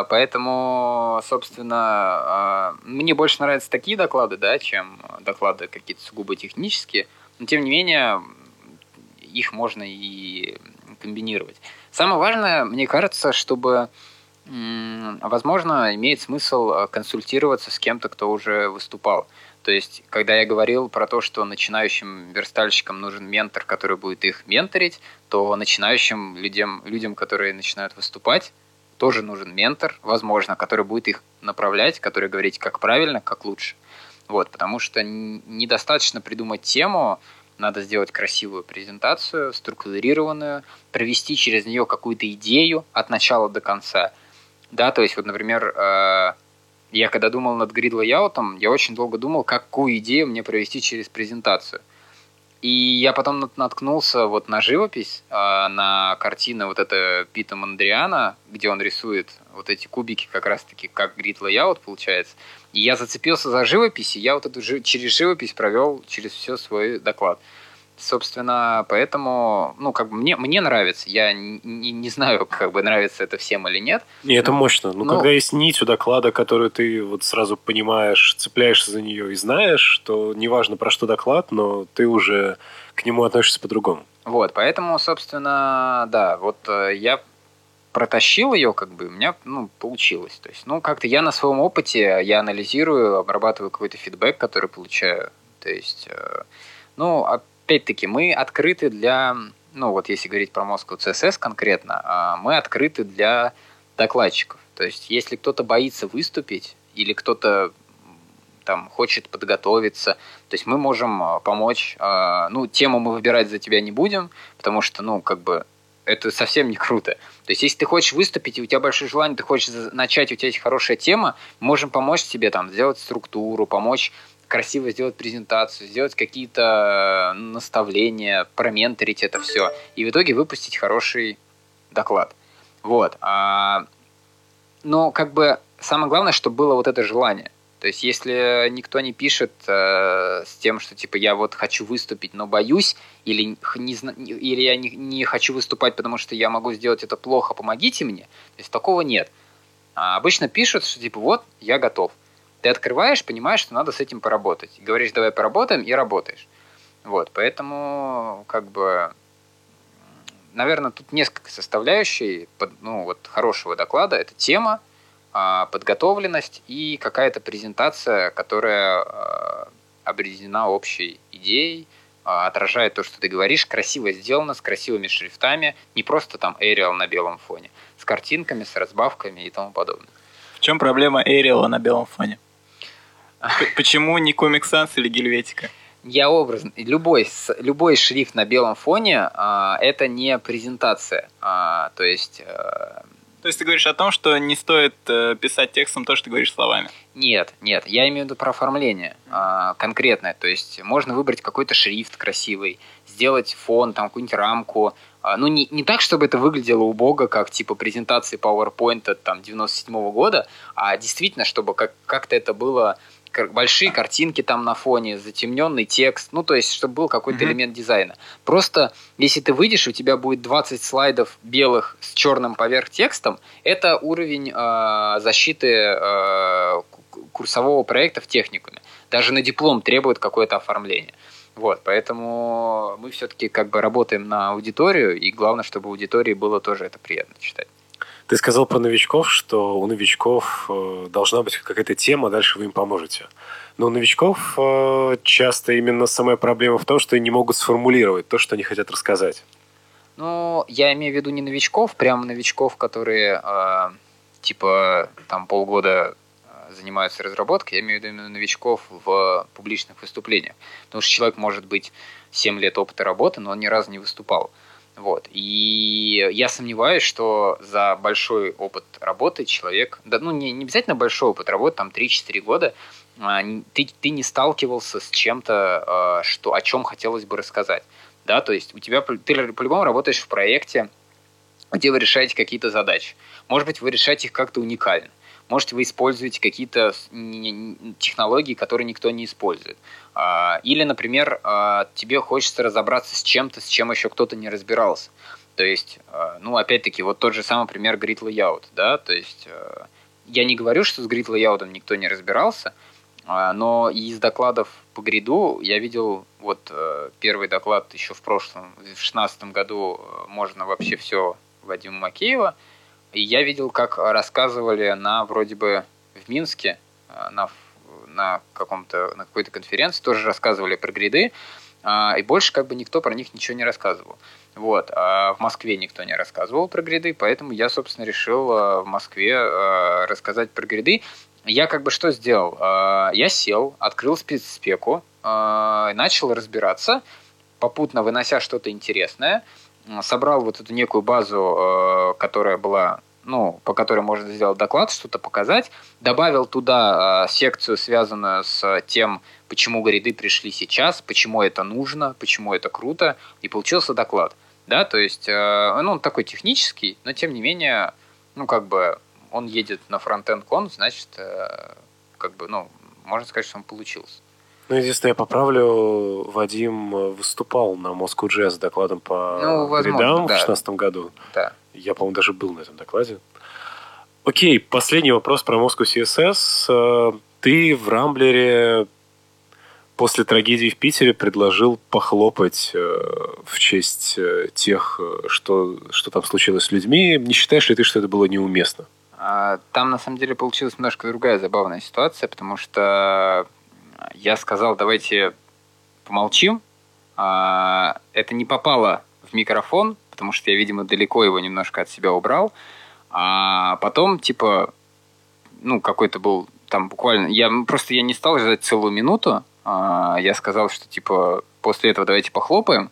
Поэтому, собственно, мне больше нравятся такие доклады, да, чем доклады какие-то сугубо технические. Но, тем не менее, их можно и комбинировать. Самое важное, мне кажется, чтобы, возможно, имеет смысл консультироваться с кем-то, кто уже выступал. То есть, когда я говорил про то, что начинающим верстальщикам нужен ментор, который будет их менторить, то начинающим людям, которые начинают выступать, тоже нужен ментор, возможно, который будет их направлять, который говорит, как правильно, как лучше. Вот, потому что недостаточно придумать тему, надо сделать красивую презентацию, структурированную, провести через нее какую-то идею от начала до конца. Да, то есть, вот, например, я когда думал над грид-лейаутом, я очень долго думал, какую идею мне провести через презентацию. И я потом наткнулся вот на живопись, на картины вот этого Пита Мондриана, где он рисует вот эти кубики как раз-таки, как грид-лейаут получается. И я зацепился за живопись, и я вот эту через живопись провел через все свой доклад. Собственно, поэтому, ну, как бы мне нравится. Я не знаю, как бы нравится это всем или нет. И это мощно. Ну, когда есть нить у доклада, которую ты вот сразу понимаешь, цепляешься за нее и знаешь, то неважно, про что доклад, но ты уже к нему относишься по-другому. Вот, поэтому, собственно, да, вот я протащил ее, как бы, у меня, ну, получилось. То есть, ну, как-то я на своем опыте, я анализирую, обрабатываю какой-то фидбэк, который получаю. То есть, ну, опять-таки, мы открыты для, ну вот если говорить про Moscow CSS конкретно, мы открыты для докладчиков. То есть, если кто-то боится выступить или кто-то там хочет подготовиться, то есть мы можем помочь. Ну, тему мы выбирать за тебя не будем, потому что, ну, как бы это совсем не круто. То есть, если ты хочешь выступить, и у тебя большое желание, ты хочешь начать, у тебя есть хорошая тема, можем помочь тебе там сделать структуру, помочь красиво сделать презентацию, сделать какие-то наставления, променторить это все, и в итоге выпустить хороший доклад. Вот. Но как бы самое главное, чтобы было вот это желание. То есть, если никто не пишет с тем, что типа я вот хочу выступить, но боюсь, или я не хочу выступать, потому что я могу сделать это плохо, помогите мне, то есть такого нет. А обычно пишут, что типа вот, я готов. Ты открываешь, понимаешь, что надо с этим поработать. Говоришь, давай поработаем, и работаешь. Вот, поэтому как бы... Наверное, тут несколько составляющих хорошего доклада. Это тема, подготовленность и какая-то презентация, которая объединена общей идеей, отражает то, что ты говоришь, красиво сделано, с красивыми шрифтами, не просто там Arial на белом фоне, с картинками, с разбавками и тому подобное. В чем проблема Arial на белом фоне? Почему не Comic Sans или Гельветика? Я образно. Любой шрифт на белом фоне это не презентация. То есть ты говоришь о том, что не стоит писать текстом то, что ты говоришь словами? Нет. Я имею в виду про оформление конкретное. То есть можно выбрать какой-то шрифт красивый, сделать фон, там какую-нибудь рамку. Не так, чтобы это выглядело убого, как типа презентации PowerPoint там 97-го года, а действительно, чтобы как-то это было... Большие картинки там на фоне, затемненный текст, то есть, чтобы был какой-то элемент дизайна. Просто, если ты выйдешь, у тебя будет 20 слайдов белых с черным поверх текстом, это уровень защиты курсового проекта в техникуме. Даже на диплом требует какое-то оформление. Вот, поэтому мы все-таки как бы работаем на аудиторию, и главное, чтобы аудитории было тоже это приятно читать. Ты сказал про новичков, что у новичков должна быть какая-то тема, дальше вы им поможете. Но у новичков часто именно самая проблема в том, что они не могут сформулировать то, что они хотят рассказать. Я имею в виду не новичков, прямо новичков, которые полгода занимаются разработкой. Я имею в виду именно новичков в публичных выступлениях. Потому что человек может быть 7 лет опыта работы, но он ни разу не выступал. Вот. И я сомневаюсь, что за большой опыт работы человек, не обязательно большой опыт работы, там 3-4 года, ты не сталкивался с чем-то, о чем хотелось бы рассказать. Да? То есть ты по-любому работаешь в проекте, где вы решаете какие-то задачи. Может быть, вы решаете их как-то уникально. Может, вы используете какие-то технологии, которые никто не использует. Или, например, тебе хочется разобраться с чем-то, с чем еще кто-то не разбирался. То есть, опять-таки, вот тот же самый пример Grid Layout. Да? То есть, я не говорю, что с Grid Layout никто не разбирался, но из докладов по гриду я видел первый доклад еще в 2016 году «Можно вообще все» Вадима Макеева. И я видел, как рассказывали в Минске, на какой-то конференции, тоже рассказывали про гриды, и больше никто про них ничего не рассказывал. Вот. А в Москве никто не рассказывал про гриды, поэтому я, собственно, решил в Москве рассказать про гриды. Я что сделал? Я сел, открыл спецспеку, начал разбираться, попутно вынося что-то интересное, собрал вот эту некую базу, которая была, по которой можно сделать доклад, что-то показать, добавил туда секцию, связанную с тем, почему гриды пришли сейчас, почему это нужно, почему это круто, и получился доклад. Да, то есть, он такой технический, но тем не менее, он едет на FrontendConf, значит, можно сказать, что он получился. Единственное, я поправлю, Вадим выступал на Moscow.js с докладом по гридам в 2016 году. Да. Я, по-моему, даже был на этом докладе. Окей, последний вопрос про Moscow CSS. Ты в Рамблере после трагедии в Питере предложил похлопать в честь тех, что там случилось с людьми. Не считаешь ли ты, что это было неуместно? Там, на самом деле, получилась немножко другая забавная ситуация, потому что... Я сказал, давайте помолчим. Это не попало в микрофон, потому что я, видимо, далеко его немножко от себя убрал. А потом, какой-то был там буквально... Я не стал ждать целую минуту. Я сказал, что, после этого давайте похлопаем.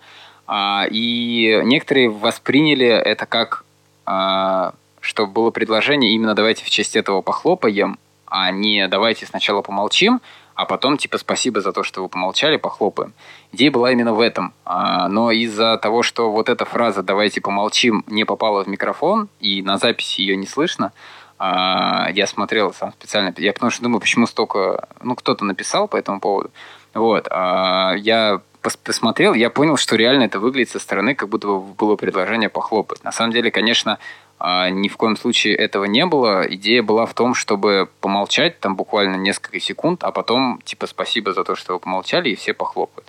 И некоторые восприняли это как, что было предложение именно давайте в честь этого похлопаем, а не давайте сначала помолчим, а потом типа спасибо за то, что вы помолчали, похлопаем. Идея была именно в этом. Но из-за того, что вот эта фраза «давайте помолчим» не попала в микрофон, и на записи ее не слышно, я смотрел сам специально, я потому что думаю, почему столько... Ну, кто-то написал по этому поводу. Вот. Я посмотрел, я понял, что реально это выглядит со стороны, как будто бы было предложение похлопать. На самом деле, конечно, ни в коем случае этого не было. Идея была в том, чтобы помолчать там буквально несколько секунд, а потом типа спасибо за то, что вы помолчали, и все похлопают.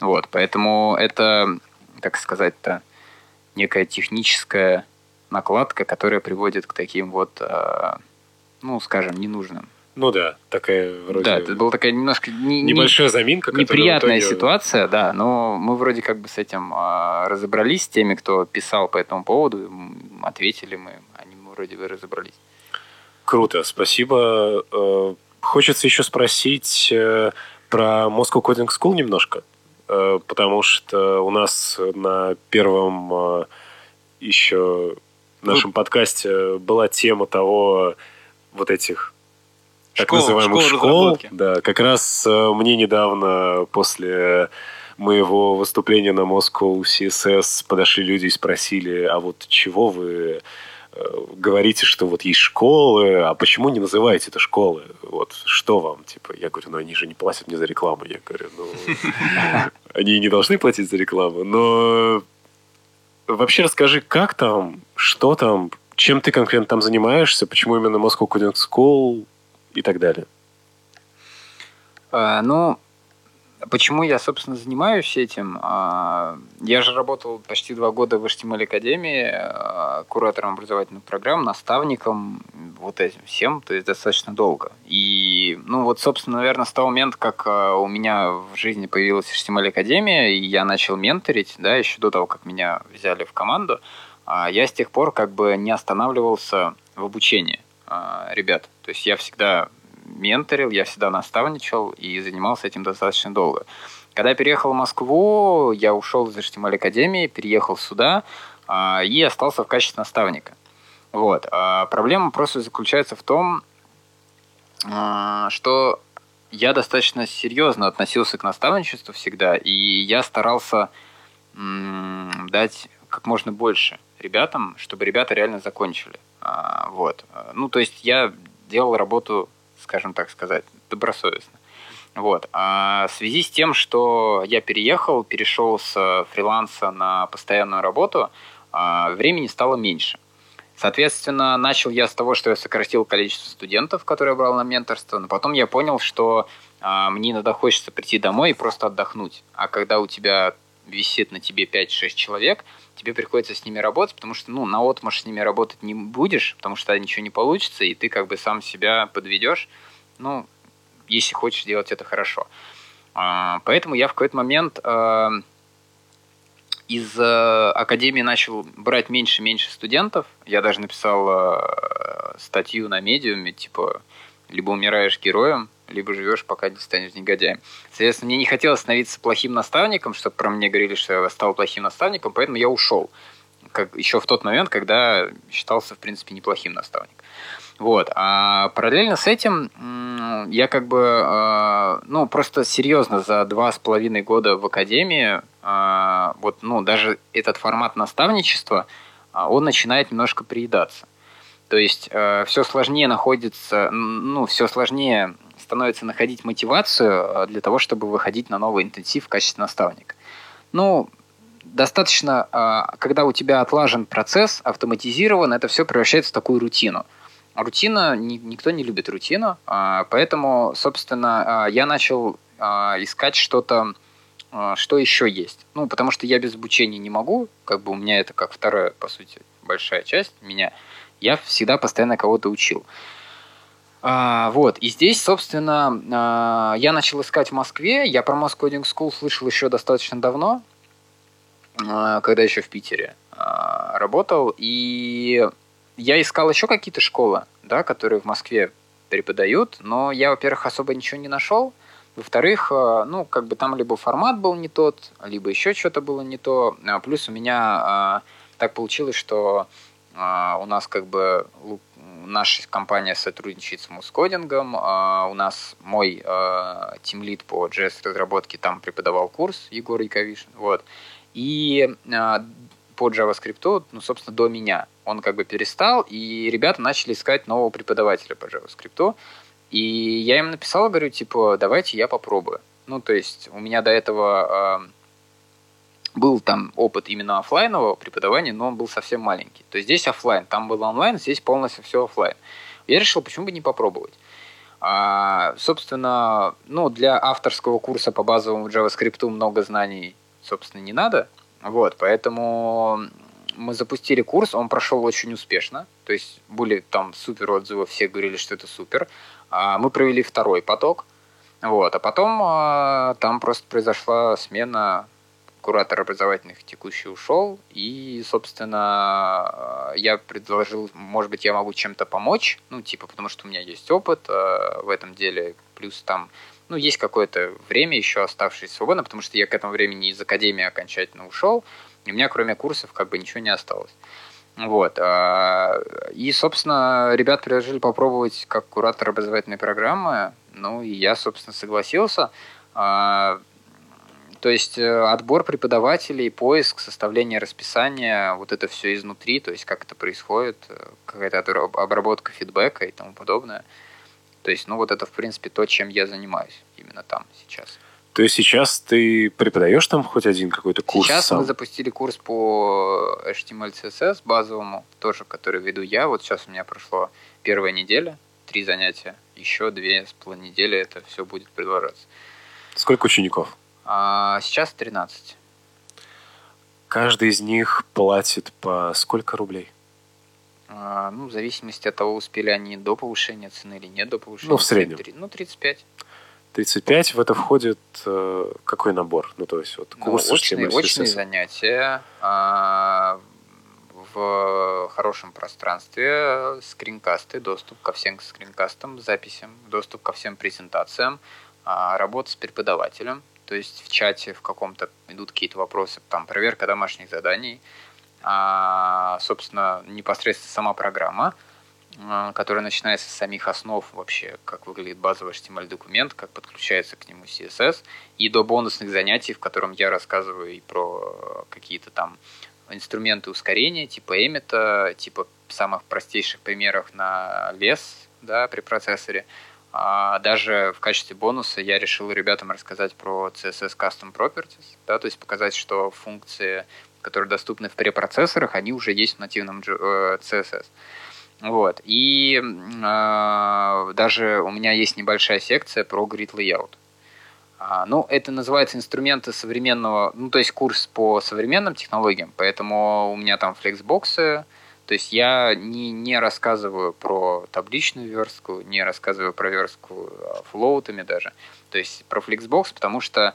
Вот, поэтому это, так сказать-то, некая техническая накладка, которая приводит к таким вот, ну, скажем, ненужным. Ну да, такая вроде... Да, это была такая немножко... Небольшая заминка, неприятная итоге... ситуация, да, но мы вроде как бы с этим разобрались, с теми, кто писал по этому поводу, ответили мы, они вроде бы разобрались. Круто, спасибо. Хочется еще спросить про Moscow Coding School немножко, потому что у нас на первом еще нашем подкасте была тема того, вот этих... так называемых школ. Да, как раз мне недавно после моего выступления на Moscow CSS подошли люди и спросили, а вот чего вы говорите, что вот есть школы, а почему не называете это школы? Вот что вам? Типа, я говорю, ну они же не платят мне за рекламу. Я говорю, ну они не должны платить за рекламу. Но вообще расскажи, как там, что там, чем ты конкретно там занимаешься, почему именно Moscow Coding School и так далее. Ну, почему я, собственно, занимаюсь этим? Я же работал почти 2 года в HTML Academy куратором образовательных программ, наставником, вот этим всем, то есть достаточно долго. И, ну, вот, собственно, наверное, с того момента, как у меня в жизни появилась HTML Academy, и я начал менторить, да, еще до того, как меня взяли в команду, я с тех пор как бы не останавливался в обучении ребят. То есть я всегда менторил, я всегда наставничал и занимался этим достаточно долго. Когда я переехал в Москву, я ушел из HTML Академии, переехал сюда и остался в качестве наставника. Вот. Проблема просто заключается в том, что я достаточно серьезно относился к наставничеству всегда, и я старался дать как можно больше ребятам, чтобы ребята реально закончили. Вот. Ну, то есть я делал работу, скажем так сказать, добросовестно. Вот. А в связи с тем, что я переехал, перешел с фриланса на постоянную работу, времени стало меньше. Соответственно, начал я с того, что я сократил количество студентов, которые я брал на менторство, но потом я понял, что мне иногда хочется прийти домой и просто отдохнуть. А когда у тебя висит на тебе 5-6 человек, тебе приходится с ними работать, потому что, ну, наотмашь с ними работать не будешь, потому что ничего не получится, и ты как бы сам себя подведешь, ну, если хочешь делать это хорошо. Поэтому я в какой-то момент из академии начал брать меньше-меньше студентов. Я даже написал статью на медиуме, типа, либо умираешь героем, либо живешь, пока не станешь негодяем. Соответственно, мне не хотелось становиться плохим наставником, чтобы про меня говорили, что я стал плохим наставником, поэтому я ушел. Как, еще в тот момент, когда считался, в принципе, неплохим наставником. Вот. А параллельно с этим я как бы, ну, просто серьезно за 2,5 года в академии, вот, ну, даже этот формат наставничества, он начинает немножко приедаться. То есть все сложнее находится, ну, все сложнее становится находить мотивацию для того, чтобы выходить на новый интенсив в качестве наставника. Ну, достаточно, когда у тебя отлажен процесс, автоматизирован, это все превращается в такую рутину. Рутина, никто не любит рутину, поэтому, собственно, я начал искать что-то, что еще есть. Ну, потому что я без обучения не могу, как бы у меня это как вторая, по сути, большая часть меня. Я всегда постоянно кого-то учил. Вот, и здесь, собственно, я начал искать в Москве. Я про Moscow Coding School слышал еще достаточно давно, когда еще в Питере работал. И я искал еще какие-то школы, да, которые в Москве преподают, но я, во-первых, особо ничего не нашел. Во-вторых, ну, как бы там либо формат был не тот, либо еще что-то было не то. Плюс у меня так получилось, что у нас как бы наша компания сотрудничает с Мускодингом, у нас мой тимлид по JS-разработке там преподавал курс Егор Яковишин, вот. И по JavaScript, ну, собственно, до меня он как бы перестал, и ребята начали искать нового преподавателя по JavaScript. И я им написал, говорю, типа, давайте я попробую. Ну, то есть у меня до этого был там опыт именно офлайнового преподавания, но он был совсем маленький. То есть здесь офлайн, там был онлайн, здесь полностью все офлайн. Я решил, почему бы не попробовать. Собственно, ну, для авторского курса по базовому JavaScript много знаний, собственно, не надо. Вот, поэтому мы запустили курс, он прошел очень успешно. То есть были там супер отзывы, все говорили, что это супер. Мы провели второй поток, вот, а потом там просто произошла смена, куратор образовательных текущий ушел, и, собственно, я предложил, может быть, я могу чем-то помочь, ну, типа, потому что у меня есть опыт в этом деле, плюс там, ну, есть какое-то время еще оставшееся свободно, потому что я к этому времени из академии окончательно ушел, и у меня кроме курсов как бы ничего не осталось. Вот. И, собственно, ребят предложили попробовать как куратор образовательной программы. Ну, и я, собственно, согласился. То есть отбор преподавателей, поиск, составление расписания, вот это все изнутри, то есть как это происходит, какая-то обработка фидбэка и тому подобное. То есть, ну, вот это, в принципе, то, чем я занимаюсь именно там сейчас. То есть сейчас ты преподаешь там хоть один какой-то курс? Сейчас сам? Мы запустили курс по HTML CSS базовому, тоже, который веду я. Вот сейчас у меня прошло первая неделя, 3 занятия, еще 2,5 недели это все будет продолжаться. Сколько учеников? Сейчас 13. Каждый из них платит по сколько рублей? Ну, в зависимости от того, успели они до повышения цены или не до повышения. Ну, в среднем? 35. 35, в это входит какой набор? Ну, то есть, вот курс... Ну, очные занятия в хорошем пространстве, скринкасты, доступ ко всем скринкастам, записям, доступ ко всем презентациям, работа с преподавателем, то есть в чате в каком-то идут какие-то вопросы, там, проверка домашних заданий, собственно, непосредственно сама программа, которая начинается с самих основ вообще, как выглядит базовый HTML-документ, как подключается к нему CSS, и до бонусных занятий, в котором я рассказываю и про какие-то там инструменты ускорения, типа эммета, типа самых простейших примеров на лес, да, при процессоре. А даже в качестве бонуса я решил ребятам рассказать про CSS Custom Properties, да, то есть показать, что функции, которые доступны в препроцессорах, они уже есть в нативном CSS. Вот. И даже у меня есть небольшая секция про grid layout. Ну, это называется инструменты современного, ну, то есть курс по современным технологиям, поэтому у меня там флексбоксы, то есть я не рассказываю про табличную верстку, не рассказываю про верстку флоутами даже, то есть про флексбокс, потому что...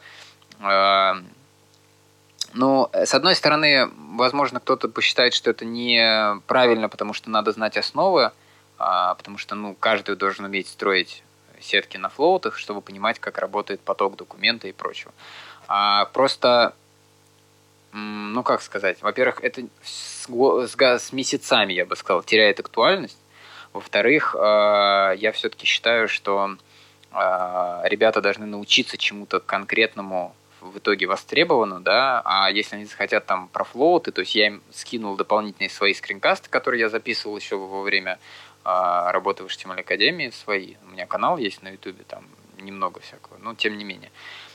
Ну, с одной стороны, возможно, кто-то посчитает, что это неправильно, потому что надо знать основы, потому что, ну, каждый должен уметь строить сетки на флоутах, чтобы понимать, как работает поток документа и прочего. Просто, ну, как сказать, во-первых, это с месяцами, я бы сказал, теряет актуальность. Во-вторых, я все-таки считаю, что ребята должны научиться чему-то конкретному, в итоге востребовано, да, а если они захотят там про флоуты, то есть я им скинул дополнительные свои скринкасты, которые я записывал еще во время работы в HTML Academy, свои, у меня канал есть на YouTube, там немного всякого, но тем не менее,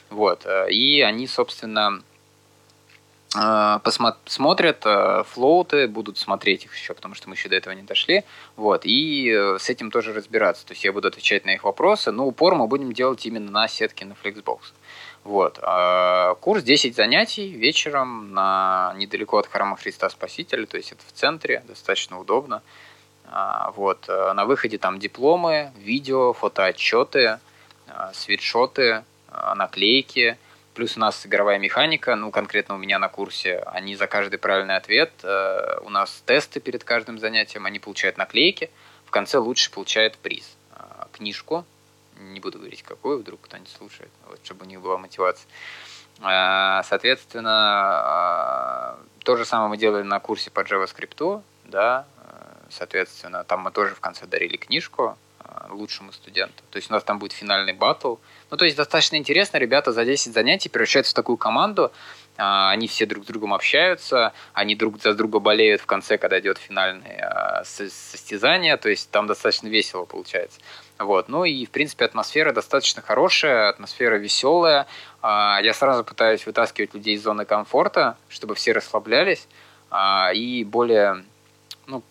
вот, и они, собственно, смотрят флоуты, будут смотреть их еще, потому что мы еще до этого не дошли, вот, и с этим тоже разбираться, то есть я буду отвечать на их вопросы, но упор мы будем делать именно на сетке на Flexbox. Вот. Курс 10 занятий вечером недалеко от храма Христа Спасителя, то есть это в центре, достаточно удобно. Вот. На выходе там дипломы, видео, фотоотчеты, свитшоты, наклейки. Плюс у нас игровая механика, ну конкретно у меня на курсе, они за каждый правильный ответ, у нас тесты перед каждым занятием, они получают наклейки, в конце лучший получает приз, книжку. не буду говорить, какую, вдруг кто-нибудь слушает, вот, чтобы у них была мотивация. Соответственно, то же самое мы делали на курсе по JavaScript, да, соответственно, там мы тоже в конце дарили книжку лучшему студенту. То есть у нас там будет финальный батл. Ну, то есть достаточно интересно, ребята за 10 занятий превращаются в такую команду, они все друг с другом общаются, они друг за друга болеют в конце, когда идет финальное состязание, то есть там достаточно весело получается. Вот. Ну и, в принципе, атмосфера достаточно хорошая, атмосфера веселая. Я сразу пытаюсь вытаскивать людей из зоны комфорта, чтобы все расслаблялись, и более... Ну,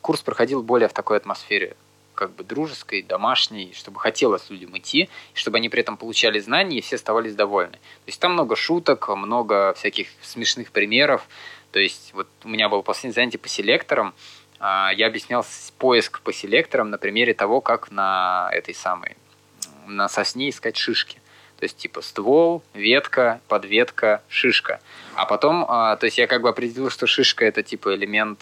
курс проходил более в такой атмосфере, как бы дружеской, домашней, чтобы хотелось людям идти, чтобы они при этом получали знания и все оставались довольны. То есть там много шуток, много всяких смешных примеров. То есть вот у меня было последнее занятие по селекторам, я объяснял поиск по селекторам на примере того, как на этой самой, на сосне искать шишки. То есть типа ствол, ветка, подветка, шишка. А потом, то есть я как бы определил, что шишка это типа элемент,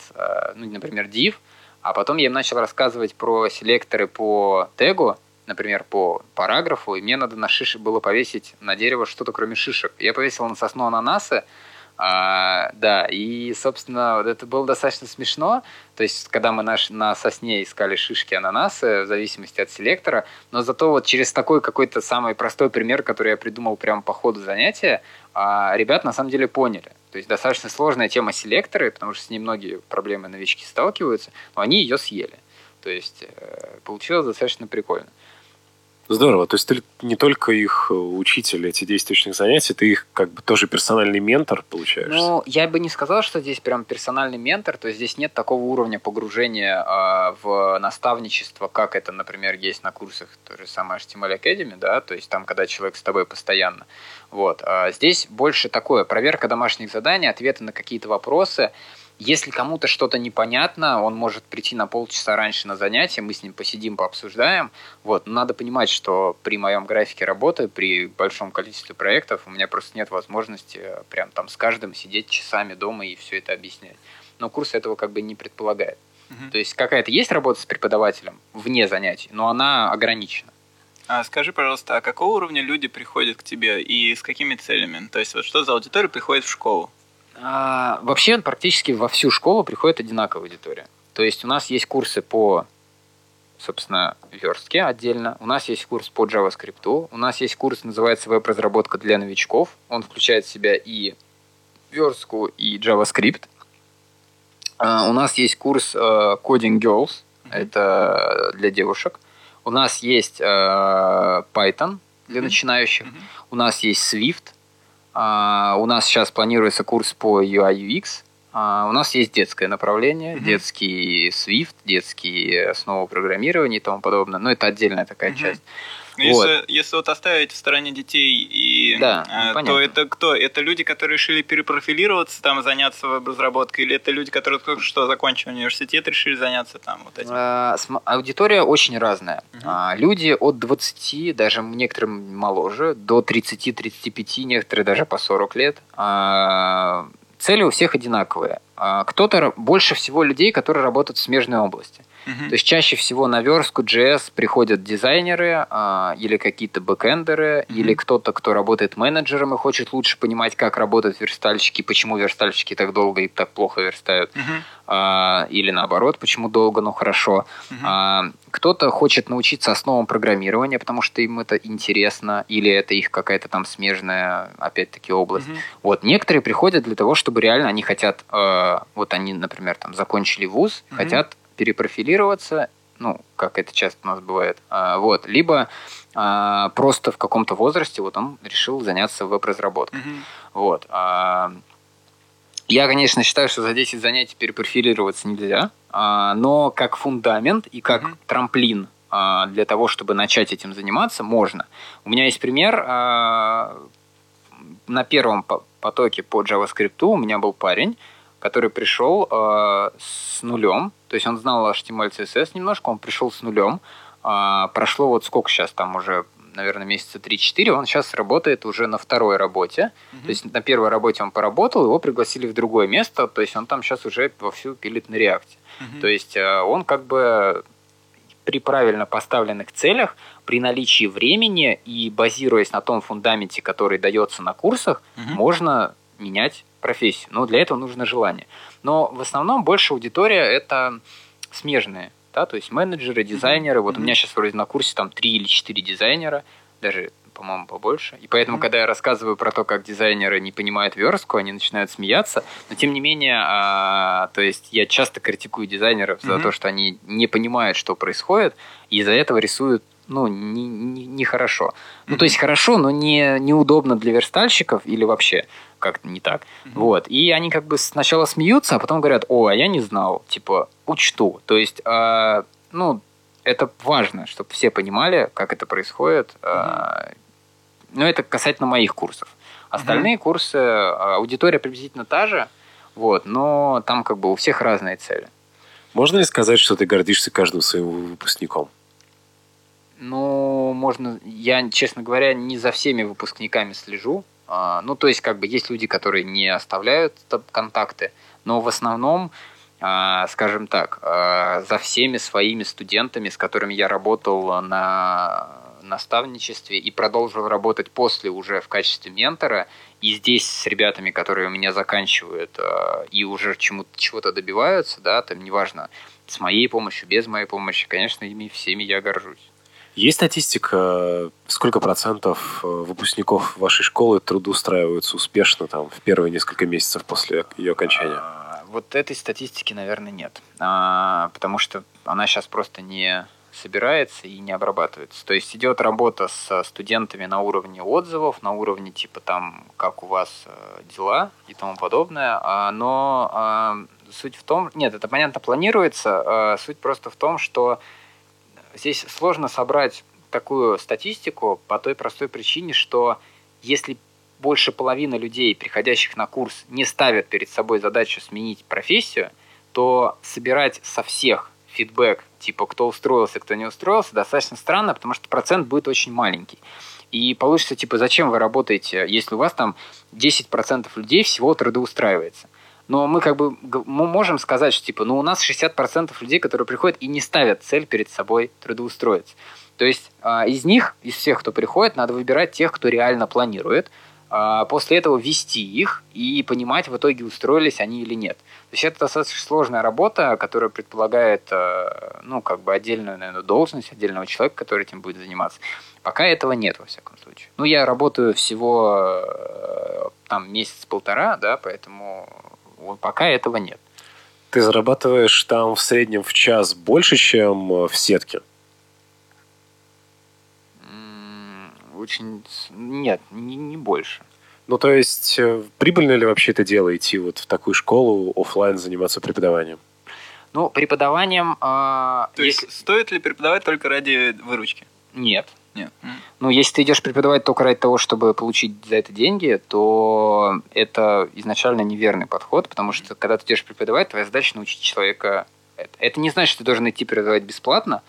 ну, например, div, а потом я им начал рассказывать про селекторы по тегу, например, по параграфу, и мне надо на шиши было повесить на дерево что-то кроме шишек. Я повесил на сосну ананасы, да, и, собственно, вот это было достаточно смешно, то есть, когда мы на сосне искали шишки ананасы, в зависимости от селектора, но зато вот через такой какой-то самый простой пример, который я придумал прямо по ходу занятия, ребят на самом деле поняли. То есть достаточно сложная тема селекторы, потому что с ней многие проблемы новички сталкиваются, но они ее съели. То есть получилось достаточно прикольно. Здорово. То есть ты не только их учитель, эти 10 точных занятий, ты их как бы тоже персональный ментор получаешься? Ну, я бы не сказал, что здесь прям персональный ментор, то есть здесь нет такого уровня погружения в наставничество, как это, например, есть на курсах той же самой HTML Academy, да, то есть там, когда человек с тобой постоянно. Вот. Здесь больше такое, проверка домашних заданий, ответы на какие-то вопросы. Если кому-то что-то непонятно, он может прийти на полчаса раньше на занятия, мы с ним посидим, пообсуждаем. Вот. Но надо понимать, что при моем графике работы, при большом количестве проектов, у меня просто нет возможности прям там с каждым сидеть часами дома и все это объяснять. Но курс этого как бы не предполагает. Угу. То есть какая-то есть работа с преподавателем вне занятий, но она ограничена. А скажи, пожалуйста, а какого уровня люди приходят к тебе и с какими целями? То есть вот что за аудитория приходит в школу? Вообще практически во всю школу приходит одинаковая аудитория. То есть у нас есть курсы по, собственно, верстке отдельно, у нас есть курс по JavaScript, у нас есть курс, называется «Веб-разработка для новичков». Он включает в себя и верстку, и JavaScript. У нас есть курс Coding Girls, это для девушек. У нас есть Python для начинающих, у нас есть Swift. У нас сейчас планируется курс по UI/UX. У нас есть детское направление, детский Swift, детские основы программирования и тому подобное. Но это отдельная такая часть. Вот. Если вот оставить в стороне детей, и, да, то это кто? Это люди, которые решили перепрофилироваться, там, заняться веб-разработкой, или это люди, которые только что закончили университет, решили заняться там вот этим? Аудитория очень разная. Люди от 20, даже некоторым моложе, до 30-35, некоторые даже по 40 лет. Цели у всех одинаковые. Кто-то, больше всего людей, которые работают в смежной области. То есть чаще всего на верстку JS приходят дизайнеры или какие-то бэкэндеры, или кто-то, кто работает менеджером и хочет лучше понимать, как работают верстальщики, почему верстальщики так долго и так плохо верстают, или наоборот, почему долго, но хорошо. Кто-то хочет научиться основам программирования, потому что им это интересно, или это их какая-то там смежная, опять-таки, область. Вот. Некоторые приходят для того, чтобы реально они хотят, вот они, например, там закончили вуз, хотят перепрофилироваться, ну, как это часто у нас бывает, вот, либо просто в каком-то возрасте вот он решил заняться веб-разработкой. Вот. Я, конечно, считаю, что за 10 занятий перепрофилироваться нельзя, но как фундамент и как трамплин для того, чтобы начать этим заниматься, можно. У меня есть пример. На первом потоке по JavaScript у меня был парень, который пришел с нулем, то есть он знал HTML, CSS немножко, он пришел с нулем, прошло вот сколько сейчас, там уже, наверное, месяца 3-4, он сейчас работает уже на второй работе, то есть на первой работе он поработал, его пригласили в другое место, то есть он там сейчас уже вовсю пилит на React, то есть он как бы при правильно поставленных целях, при наличии времени и базируясь на том фундаменте, который дается на курсах, можно менять профессию. Но для этого нужно желание. Но в основном больше аудитория — это смежные, да, то есть менеджеры, дизайнеры. Вот у меня сейчас вроде на курсе там 3 или 4 дизайнера, даже, по-моему, побольше. И поэтому, когда я рассказываю про то, как дизайнеры не понимают верстку, они начинают смеяться. Но, тем не менее, то есть я часто критикую дизайнеров за то, что они не понимают, что происходит, и из-за этого рисуют, ну, нехорошо. Ну, то есть хорошо, но неудобно для верстальщиков или вообще как-то не так. Вот. И они как бы сначала смеются, а потом говорят: о, а я не знал, типа, учту. То есть, ну, это важно, чтобы все понимали, как это происходит. Но это касательно моих курсов. Остальные курсы, аудитория приблизительно та же, вот, но там как бы у всех разные цели. Можно ли сказать, что ты гордишься каждым своим выпускником? Ну, можно. Я, честно говоря, не за всеми выпускниками слежу. Ну, то есть, как бы, есть люди, которые не оставляют контакты, но в основном, скажем так, за всеми своими студентами, с которыми я работал на наставничестве и продолжил работать после уже в качестве ментора, и здесь с ребятами, которые у меня заканчивают и уже чего-то добиваются, да, там неважно, с моей помощью, без моей помощи, конечно, ими всеми я горжусь. Есть статистика, сколько %% выпускников вашей школы трудоустраиваются успешно там в первые несколько месяцев после ее окончания? Вот этой статистики, наверное, нет, потому что она сейчас просто не собирается и не обрабатывается. То есть идет работа со студентами на уровне отзывов, на уровне типа там, как у вас дела и тому подобное, но суть в том, нет, это понятно планируется, суть просто в том, что здесь сложно собрать такую статистику по той простой причине, что если больше половины людей, приходящих на курс, не ставят перед собой задачу сменить профессию, то собирать со всех фидбэк, типа кто устроился, кто не устроился, достаточно странно, потому что процент будет очень маленький. И получится, типа, зачем вы работаете, если у вас там 10% людей всего трудоустраивается. Но мы как бы мы можем сказать, что типа, ну у нас 60% людей, которые приходят и не ставят цель перед собой трудоустроиться. То есть из них, из всех, кто приходит, надо выбирать тех, кто реально планирует, после этого вести их и понимать, в итоге устроились они или нет. То есть это достаточно сложная работа, которая предполагает, ну, как бы отдельную, наверное, должность, отдельного человека, который этим будет заниматься. Пока этого нет, во всяком случае. Ну, я работаю всего там месяц-полтора, да, поэтому пока этого нет. Ты зарабатываешь там в среднем в час больше, чем в Сетке? Нет, не больше. Ну, то есть, прибыльно ли вообще это дело, идти вот в такую школу, офлайн заниматься преподаванием? Ну, преподаванием... То есть, стоит ли преподавать только ради выручки? Нет. Ну, если ты идешь преподавать только ради того, чтобы получить за это деньги, то это изначально неверный подход, потому что, когда ты идешь преподавать, твоя задача научить человека... Это не значит, что ты должен идти преподавать бесплатно,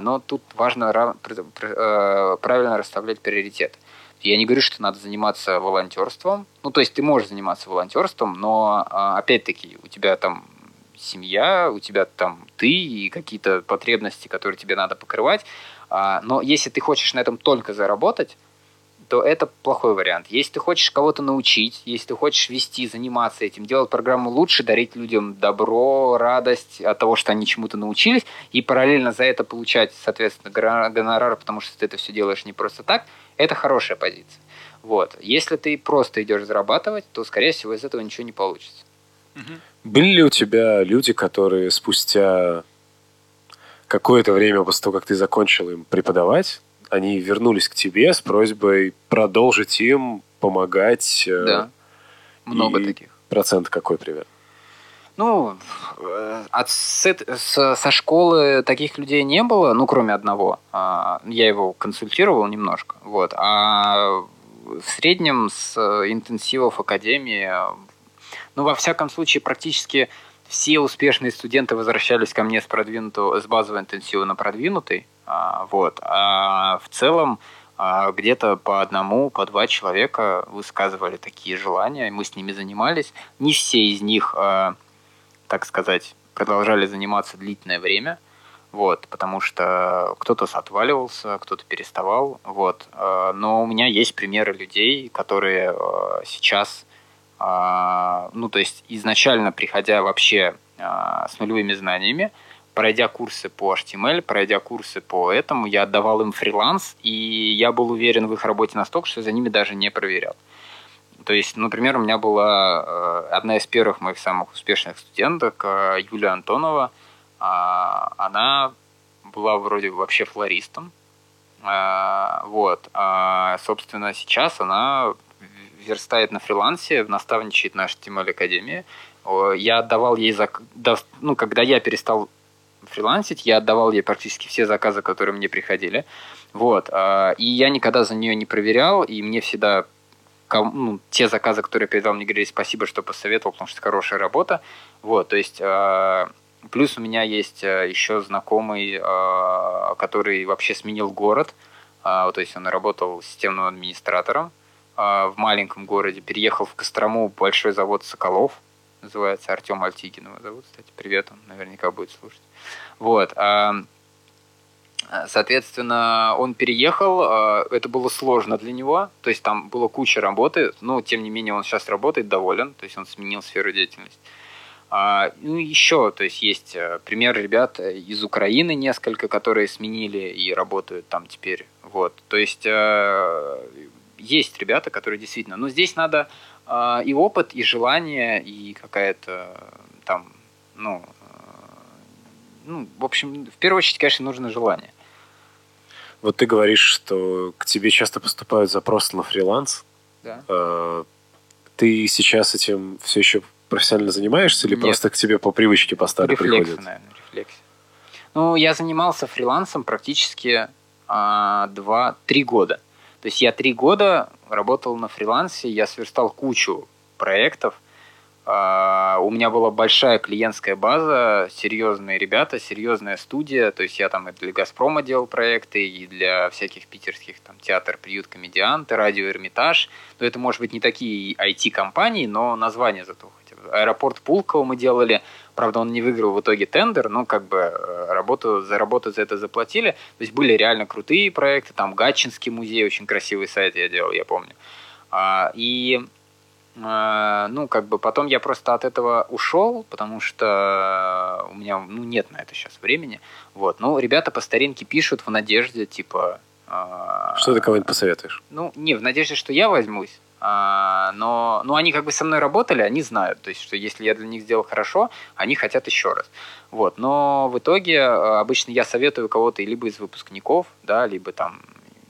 но тут важно правильно расставлять приоритеты. Я не говорю, что надо заниматься волонтерством. Ну, то есть ты можешь заниматься волонтерством, но, опять-таки, у тебя там семья, у тебя там ты и какие-то потребности, которые тебе надо покрывать. Но если ты хочешь на этом только заработать, то это плохой вариант. Если ты хочешь кого-то научить, если ты хочешь вести, заниматься этим, делать программу лучше, дарить людям добро, радость от того, что они чему-то научились, и параллельно за это получать, соответственно, гонорар, потому что ты это все делаешь не просто так, это хорошая позиция. Вот. Если ты просто идешь зарабатывать, то, скорее всего, из этого ничего не получится. Были ли у тебя люди, которые спустя какое-то время после того, как ты закончил им преподавать, они вернулись к тебе с просьбой продолжить им помогать? Да, много таких. Процент какой примерно? Ну, со школы таких людей не было, ну, кроме одного. Я его консультировал немножко. Вот. А в среднем с интенсивов академии, ну, во всяком случае, практически все успешные студенты возвращались ко мне с базового интенсива на продвинутый. Вот. А в целом где-то по одному, по два человека высказывали такие желания, и мы с ними занимались. Не все из них, так сказать, продолжали заниматься длительное время. Вот, потому что кто-то отваливался, кто-то переставал. Вот. Но у меня есть примеры людей, которые сейчас, ну, то есть изначально приходя вообще с нулевыми знаниями, пройдя курсы по HTML, пройдя курсы по этому, я отдавал им фриланс, и я был уверен в их работе настолько, что за ними даже не проверял. То есть, например, у меня была одна из первых моих самых успешных студенток, Юлия Антонова. Она была вроде вообще флористом. Вот. Собственно, сейчас она верстает на фрилансе, наставничает на HTML Academy. Я отдавал ей ну, когда я перестал фрилансить, я отдавал ей практически все заказы, которые мне приходили. Вот. И я никогда за нее не проверял, и мне всегда ну, те заказы, которые я передал, мне говорили спасибо, что посоветовал, потому что это хорошая работа. Вот. То есть... Плюс у меня есть еще знакомый, который вообще сменил город. То есть он работал системным администратором в маленьком городе. Переехал в Кострому, большой завод «Соколов». Называется, Артем Альтигин его зовут, кстати. Привет, он наверняка будет слушать. Вот. Соответственно, он переехал. Это было сложно для него. То есть там была куча работы. Но, тем не менее, он сейчас работает, доволен. То есть он сменил сферу деятельности. Ну, еще, то есть пример ребят из Украины несколько, которые сменили и работают там теперь, вот, то есть есть ребята, которые действительно, ну, здесь надо и опыт, и желание, и какая-то там, ну, в общем, в первую очередь, конечно, нужно желание. Вот ты говоришь, что к тебе часто поступают запросы на фриланс, да. Ты сейчас этим все еще... профессионально занимаешься или Нет. просто к тебе по привычке по старой приходит? Наверное, рефлексия. Ну, я занимался фрилансом практически 2-3 года. То есть я 3 года работал на фрилансе, я сверстал кучу проектов. У меня была большая клиентская база, серьезные ребята, серьезная студия. То есть я там и для «Газпрома» делал проекты, и для всяких питерских там театр, приют, комедианты, радио «Эрмитаж». Но это, может быть, не такие IT-компании, но название зато. Аэропорт Пулково мы делали, правда, он не выиграл в итоге тендер, но как бы работу за это заплатили. То есть были реально крутые проекты, там Гатчинский музей, очень красивый сайт я делал, я помню. И, ну, как бы потом я просто от этого ушел, потому что у меня, ну, нет на это сейчас времени. Вот, ну, ребята по старинке пишут в надежде, типа... Что ты кого-нибудь посоветуешь? Ну, не, в надежде, что я возьмусь. Но они как бы со мной работали, они знают, то есть, что если я для них сделал хорошо, они хотят еще раз. Вот. Но в итоге обычно я советую кого-то либо из выпускников, да, либо там,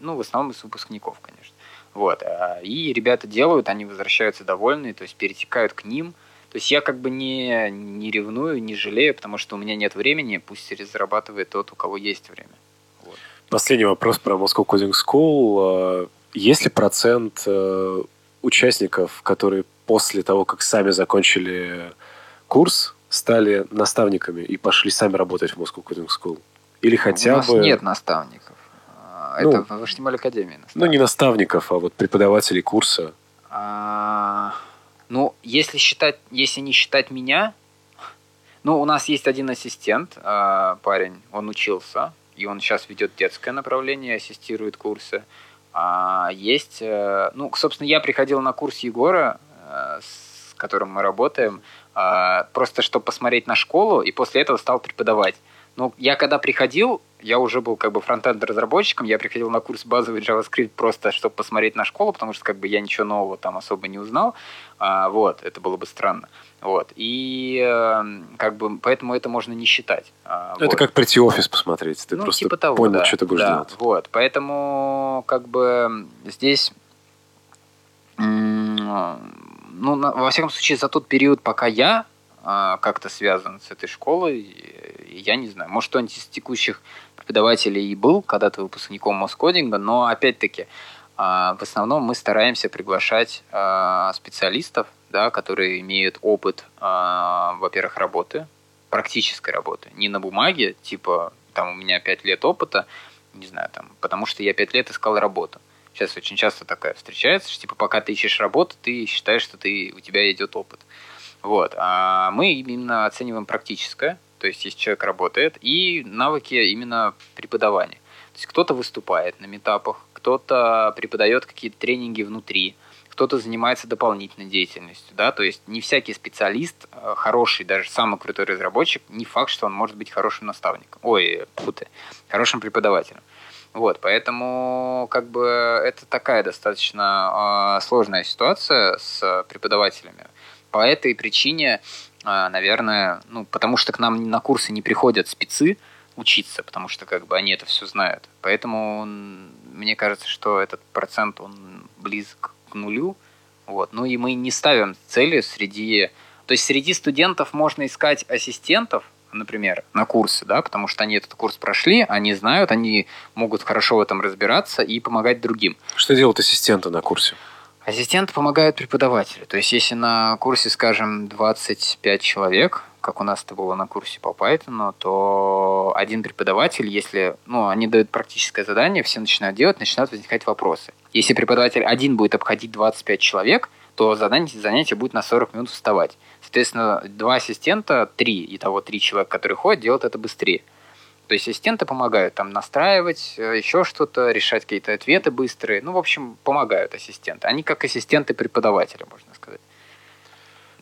ну, в основном из выпускников, конечно. Вот. И ребята делают, они возвращаются довольные, то есть перетекают к ним. То есть я как бы не ревную, не жалею, потому что у меня нет времени, пусть зарабатывает тот, у кого есть время. Вот. Последний вопрос про Moscow Coding School. Есть ли процент участников, которые после того, как сами закончили курс, стали наставниками и пошли сами работать в Moscow Coding School? Или хотя бы... У нас нет наставников. Ну, это в HTML Академии. Ну, не наставников, а вот преподавателей курса. Ну, если не считать меня... Ну, у нас есть один ассистент, парень, он учился, и он сейчас ведет детское направление, ассистирует курсы. Есть, ну, собственно, я приходил на курс Егора, с которым мы работаем, просто чтобы посмотреть на школу, и после этого стал преподавать. Ну, я когда приходил, я уже был как бы фронтенд-разработчиком, я приходил на курс базовый JavaScript просто, чтобы посмотреть на школу, потому что как бы я ничего нового там особо не узнал, вот, это было бы странно, вот, и как бы поэтому это можно не считать. Это вот. Как прийти в офис посмотреть, ты ну, просто типа того, понял, да, что ты будешь да, делать. Вот, поэтому как бы здесь, ну, во всяком случае, за тот период, пока я как-то связан с этой школой, я не знаю. Может, кто-нибудь из текущих преподавателей и был когда-то выпускником Москодинга, но, опять-таки, в основном мы стараемся приглашать специалистов, да, которые имеют опыт, во-первых, работы, практической работы, не на бумаге, типа, там, у меня 5 лет опыта, не знаю, там, потому что я 5 лет искал работу. Сейчас очень часто такая встречается, что, типа, пока ты ищешь работу, ты считаешь, что у тебя идет опыт. Вот. А мы именно оцениваем практическое, то есть если человек работает, и навыки именно преподавания. То есть кто-то выступает на митапах, кто-то преподает какие-то тренинги внутри, кто-то занимается дополнительной деятельностью, да, то есть не всякий специалист, хороший, даже самый крутой разработчик, не факт, что он может быть хорошим наставником, хорошим преподавателем. Вот, поэтому как бы это такая достаточно сложная ситуация с преподавателями. По этой причине, наверное, потому что к нам на курсы не приходят спецы учиться, потому что как бы они это все знают. Поэтому мне кажется, что этот процент, он близок к нулю. Вот. Ну и мы не ставим цели среди... То есть среди студентов можно искать ассистентов, например, на курсы, да, потому что они этот курс прошли, они знают, они могут хорошо в этом разбираться и помогать другим. Что делают ассистенты на курсе? Ассистенты помогают преподавателю. То есть если на курсе, скажем, 25 человек, как у нас это было на курсе по Python, то один преподаватель, если они дают практическое задание, все начинают делать, начинают возникать вопросы. Если преподаватель один будет обходить 25 человек, то занятие будет на 40 минут вставать. Соответственно, два ассистента, три человека, которые ходят, делают это быстрее. То есть ассистенты помогают там настраивать еще что-то, решать какие-то ответы быстрые. В общем, помогают ассистенты. Они как ассистенты преподавателя, можно сказать.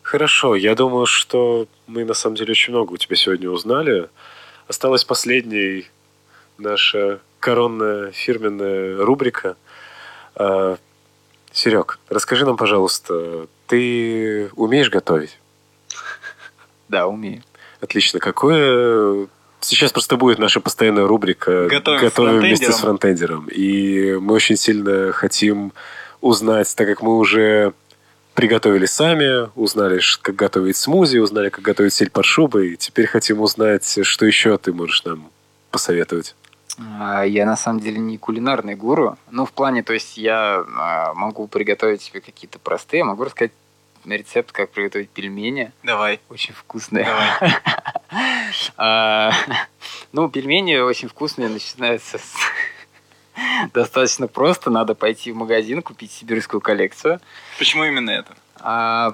Хорошо. Я думаю, что мы на самом деле очень много у тебя сегодня узнали. Осталась последняя наша коронная фирменная рубрика. Серег, расскажи нам, пожалуйста, ты умеешь готовить? Да, умею. Отлично. Какое... Сейчас просто будет наша постоянная рубрика «Готовим вместе с фронтендером». И мы очень сильно хотим узнать, так как мы уже приготовили сами, узнали, как готовить смузи, узнали, как готовить сельдь под шубой. И теперь хотим узнать, что еще ты можешь нам посоветовать. Я на самом деле не кулинарный гуру, в плане, то есть я могу приготовить себе какие-то простые, могу рассказать рецепт, как приготовить пельмени. Давай. Очень вкусные. Давай. Пельмени очень вкусные, начинаются с... Достаточно просто, надо пойти в магазин, купить сибирскую коллекцию. Почему именно это?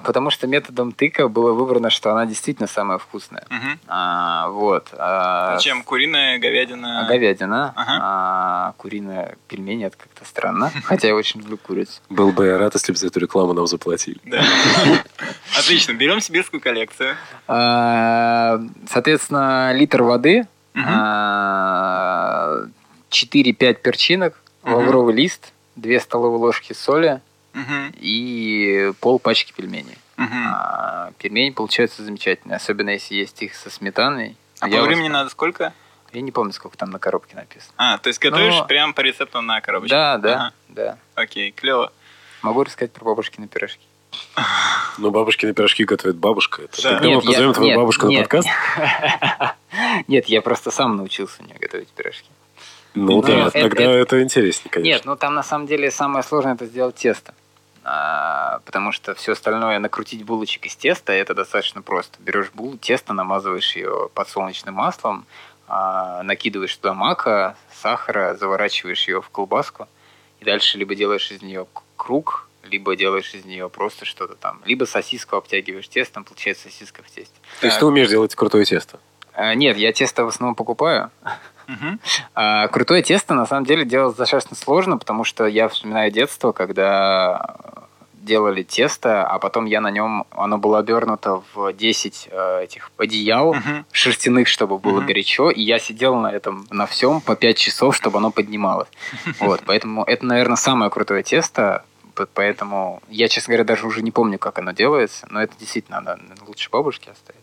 Потому что методом тыка было выбрано, что она действительно самая вкусная. Угу. Чем куриная, говядина? Говядина. Ага. Куриная пельмени, это как-то странно. Хотя я очень люблю курицу. Был бы я рад, если бы за эту рекламу нам заплатили. Отлично, берем сибирскую коллекцию. Соответственно, литр воды, 4-5 перчинок, лавровый лист, 2 столовые ложки соли. Uh-huh. И пол пачки пельменей. Uh-huh. Пельмени получаются замечательные, особенно если есть их со сметаной. А по времени надо сколько? Я не помню, сколько там на коробке написано. То есть готовишь прям по рецепту на коробочке? Да. Окей, клево. Могу рассказать про бабушкины пирожки. Бабушкины пирожки готовит бабушка. Когда мы позовем твою бабушку на подкаст? Нет, я просто сам научился у нее готовить пирожки. Тогда это интереснее, конечно. Нет, там на самом деле самое сложное — это сделать тесто. Потому что все остальное, накрутить булочек из теста, это достаточно просто. Берешь булку, тесто, намазываешь ее подсолнечным маслом, накидываешь туда мака, сахара, заворачиваешь ее в колбаску, и дальше либо делаешь из нее круг, либо делаешь из нее просто что-то там, либо сосиску обтягиваешь тестом, получается сосиска в тесте. То есть ты умеешь делать крутое тесто? Нет, я тесто в основном покупаю. Uh-huh. Крутое тесто, на самом деле, делать достаточно сложно, потому что я вспоминаю детство, когда делали тесто, а потом я на нем... Оно было обернуто в 10 этих одеял, uh-huh. шерстяных, чтобы было uh-huh. горячо, и я сидел на этом, на всем по 5 часов, чтобы оно поднималось. Поэтому это, наверное, самое крутое тесто, поэтому я, честно говоря, даже уже не помню, как оно делается, но это действительно надо лучше бабушке оставить.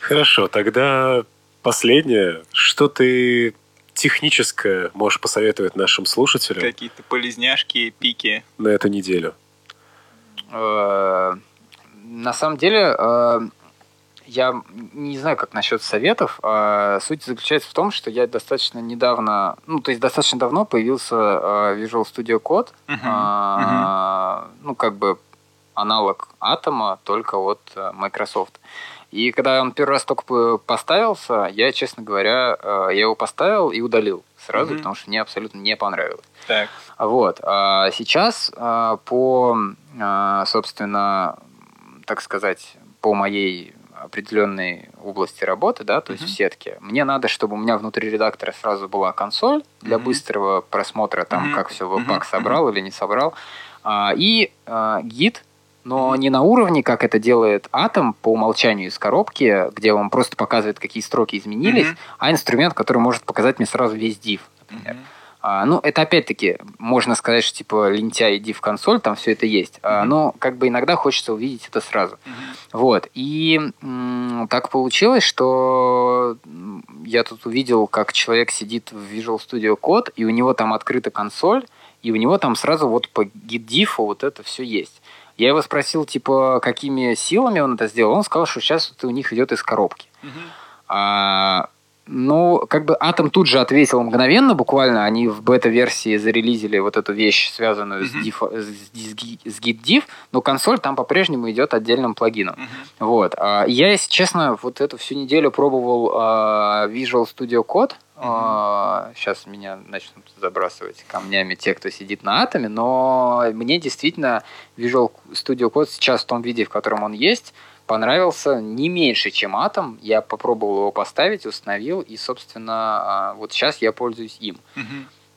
Хорошо, тогда... Последнее, что ты техническое можешь посоветовать нашим слушателям? Какие-то полезняшки, пики. На эту неделю. На самом деле, я не знаю, как насчет советов. Суть заключается в том, что я достаточно недавно, достаточно давно появился Visual Studio Code. Аналог Атома, только от Microsoft. И когда он первый раз только поставился, я, честно говоря, я его поставил и удалил сразу, потому что мне абсолютно не понравилось. Так. Сейчас по, собственно, так сказать, по моей определенной области работы, да, то есть в сетке, мне надо, чтобы у меня внутри редактора сразу была консоль для быстрого просмотра, там, как все веб-пак собрал или не собрал, и гид, но не на уровне, как это делает Atom по умолчанию из коробки, где он просто показывает, какие строки изменились, а инструмент, который может показать мне сразу весь div, например. Ну, это опять-таки, можно сказать, что типа лентяй, иди в консоль, там все это есть. Но как бы иногда хочется увидеть это сразу. Вот. И так получилось, что я тут увидел, как человек сидит в Visual Studio Code, и у него там открыта консоль, и у него там сразу вот по git-дифу вот это все есть. Я его спросил, типа, какими силами он это сделал. Он сказал, что сейчас это у них идет из коробки. Ну, как бы Atom тут же ответил мгновенно, буквально. Они в бета-версии зарелизили вот эту вещь, связанную с GitDiv, но консоль там по-прежнему идет отдельным плагином. Вот. Я, если честно, вот эту всю неделю пробовал Visual Studio Code. Сейчас меня начнут забрасывать камнями те, кто сидит на Атоме, но мне действительно Visual Studio Code сейчас в том виде, в котором он есть, понравился не меньше, чем Atom. Я попробовал его поставить, установил, и, собственно, вот сейчас я пользуюсь им.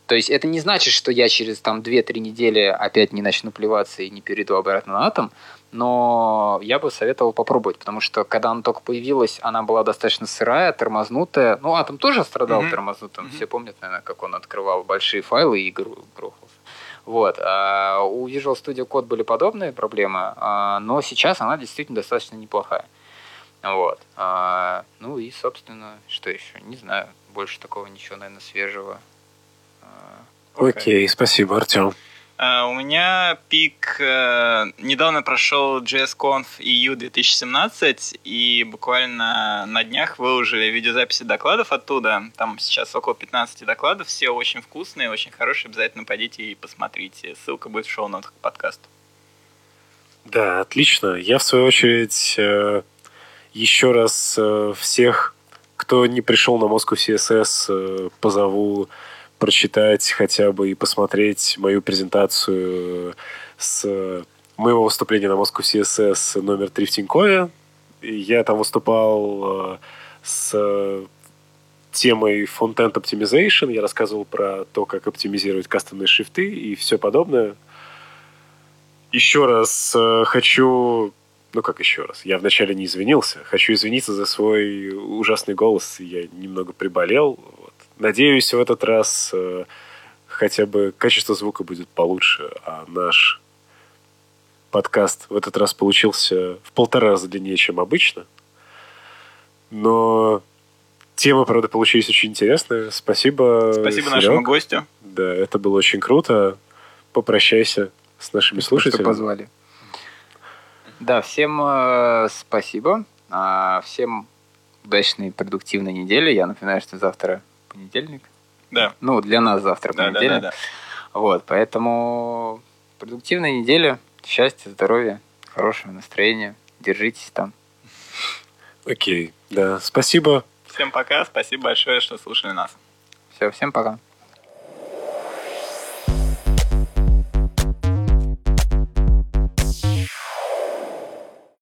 То есть это не значит, что я через там 2-3 недели опять не начну плеваться и не перейду обратно на Atom, но я бы советовал попробовать, потому что когда она только появилась, она была достаточно сырая, тормознутая. Ну, Atom тоже страдал тормознутым. Все помнят, наверное, как он открывал большие файлы и грохался. Вот. У Visual Studio Code были подобные проблемы, но сейчас она действительно достаточно неплохая. Вот. Ну и, собственно, что еще? Не знаю, больше такого ничего, наверное, свежего. Окей, спасибо, Артем. У меня пик... Недавно прошел JSConf EU 2017, и буквально на днях выложили видеозаписи докладов оттуда. Там сейчас около 15 докладов, все очень вкусные, очень хорошие. Обязательно пойдите и посмотрите. Ссылка будет в шоу-нотах к подкасту. Да, отлично. Я, в свою очередь, еще раз всех, кто не пришел на Moscow CSS, позову прочитать хотя бы и посмотреть мою презентацию с моего выступления на Moscow CSS номер 3 в Тинькове. Я там выступал с темой Frontend Optimization. Я рассказывал про то, как оптимизировать кастомные шрифты и все подобное. Еще раз хочу... Ну, как еще раз? Я вначале не извинился. Хочу извиниться за свой ужасный голос. Я немного приболел. Надеюсь, в этот раз хотя бы качество звука будет получше, а наш подкаст в этот раз получился в 1,5 раза длиннее, чем обычно. Но темы, правда, получились очень интересные. Спасибо. Спасибо, Серег, нашему гостю. Да, это было очень круто. Попрощайся с нашими слушателями. Что позвали. Да, всем спасибо. Всем удачной и продуктивной недели. Я напоминаю, что завтра понедельник. Да. Ну, для нас завтра понедельник. Да. Вот, поэтому продуктивная неделя, счастья, здоровья, хорошего настроения. Держитесь там. Окей, да, спасибо. Всем пока, спасибо большое, что слушали нас. Все, всем пока.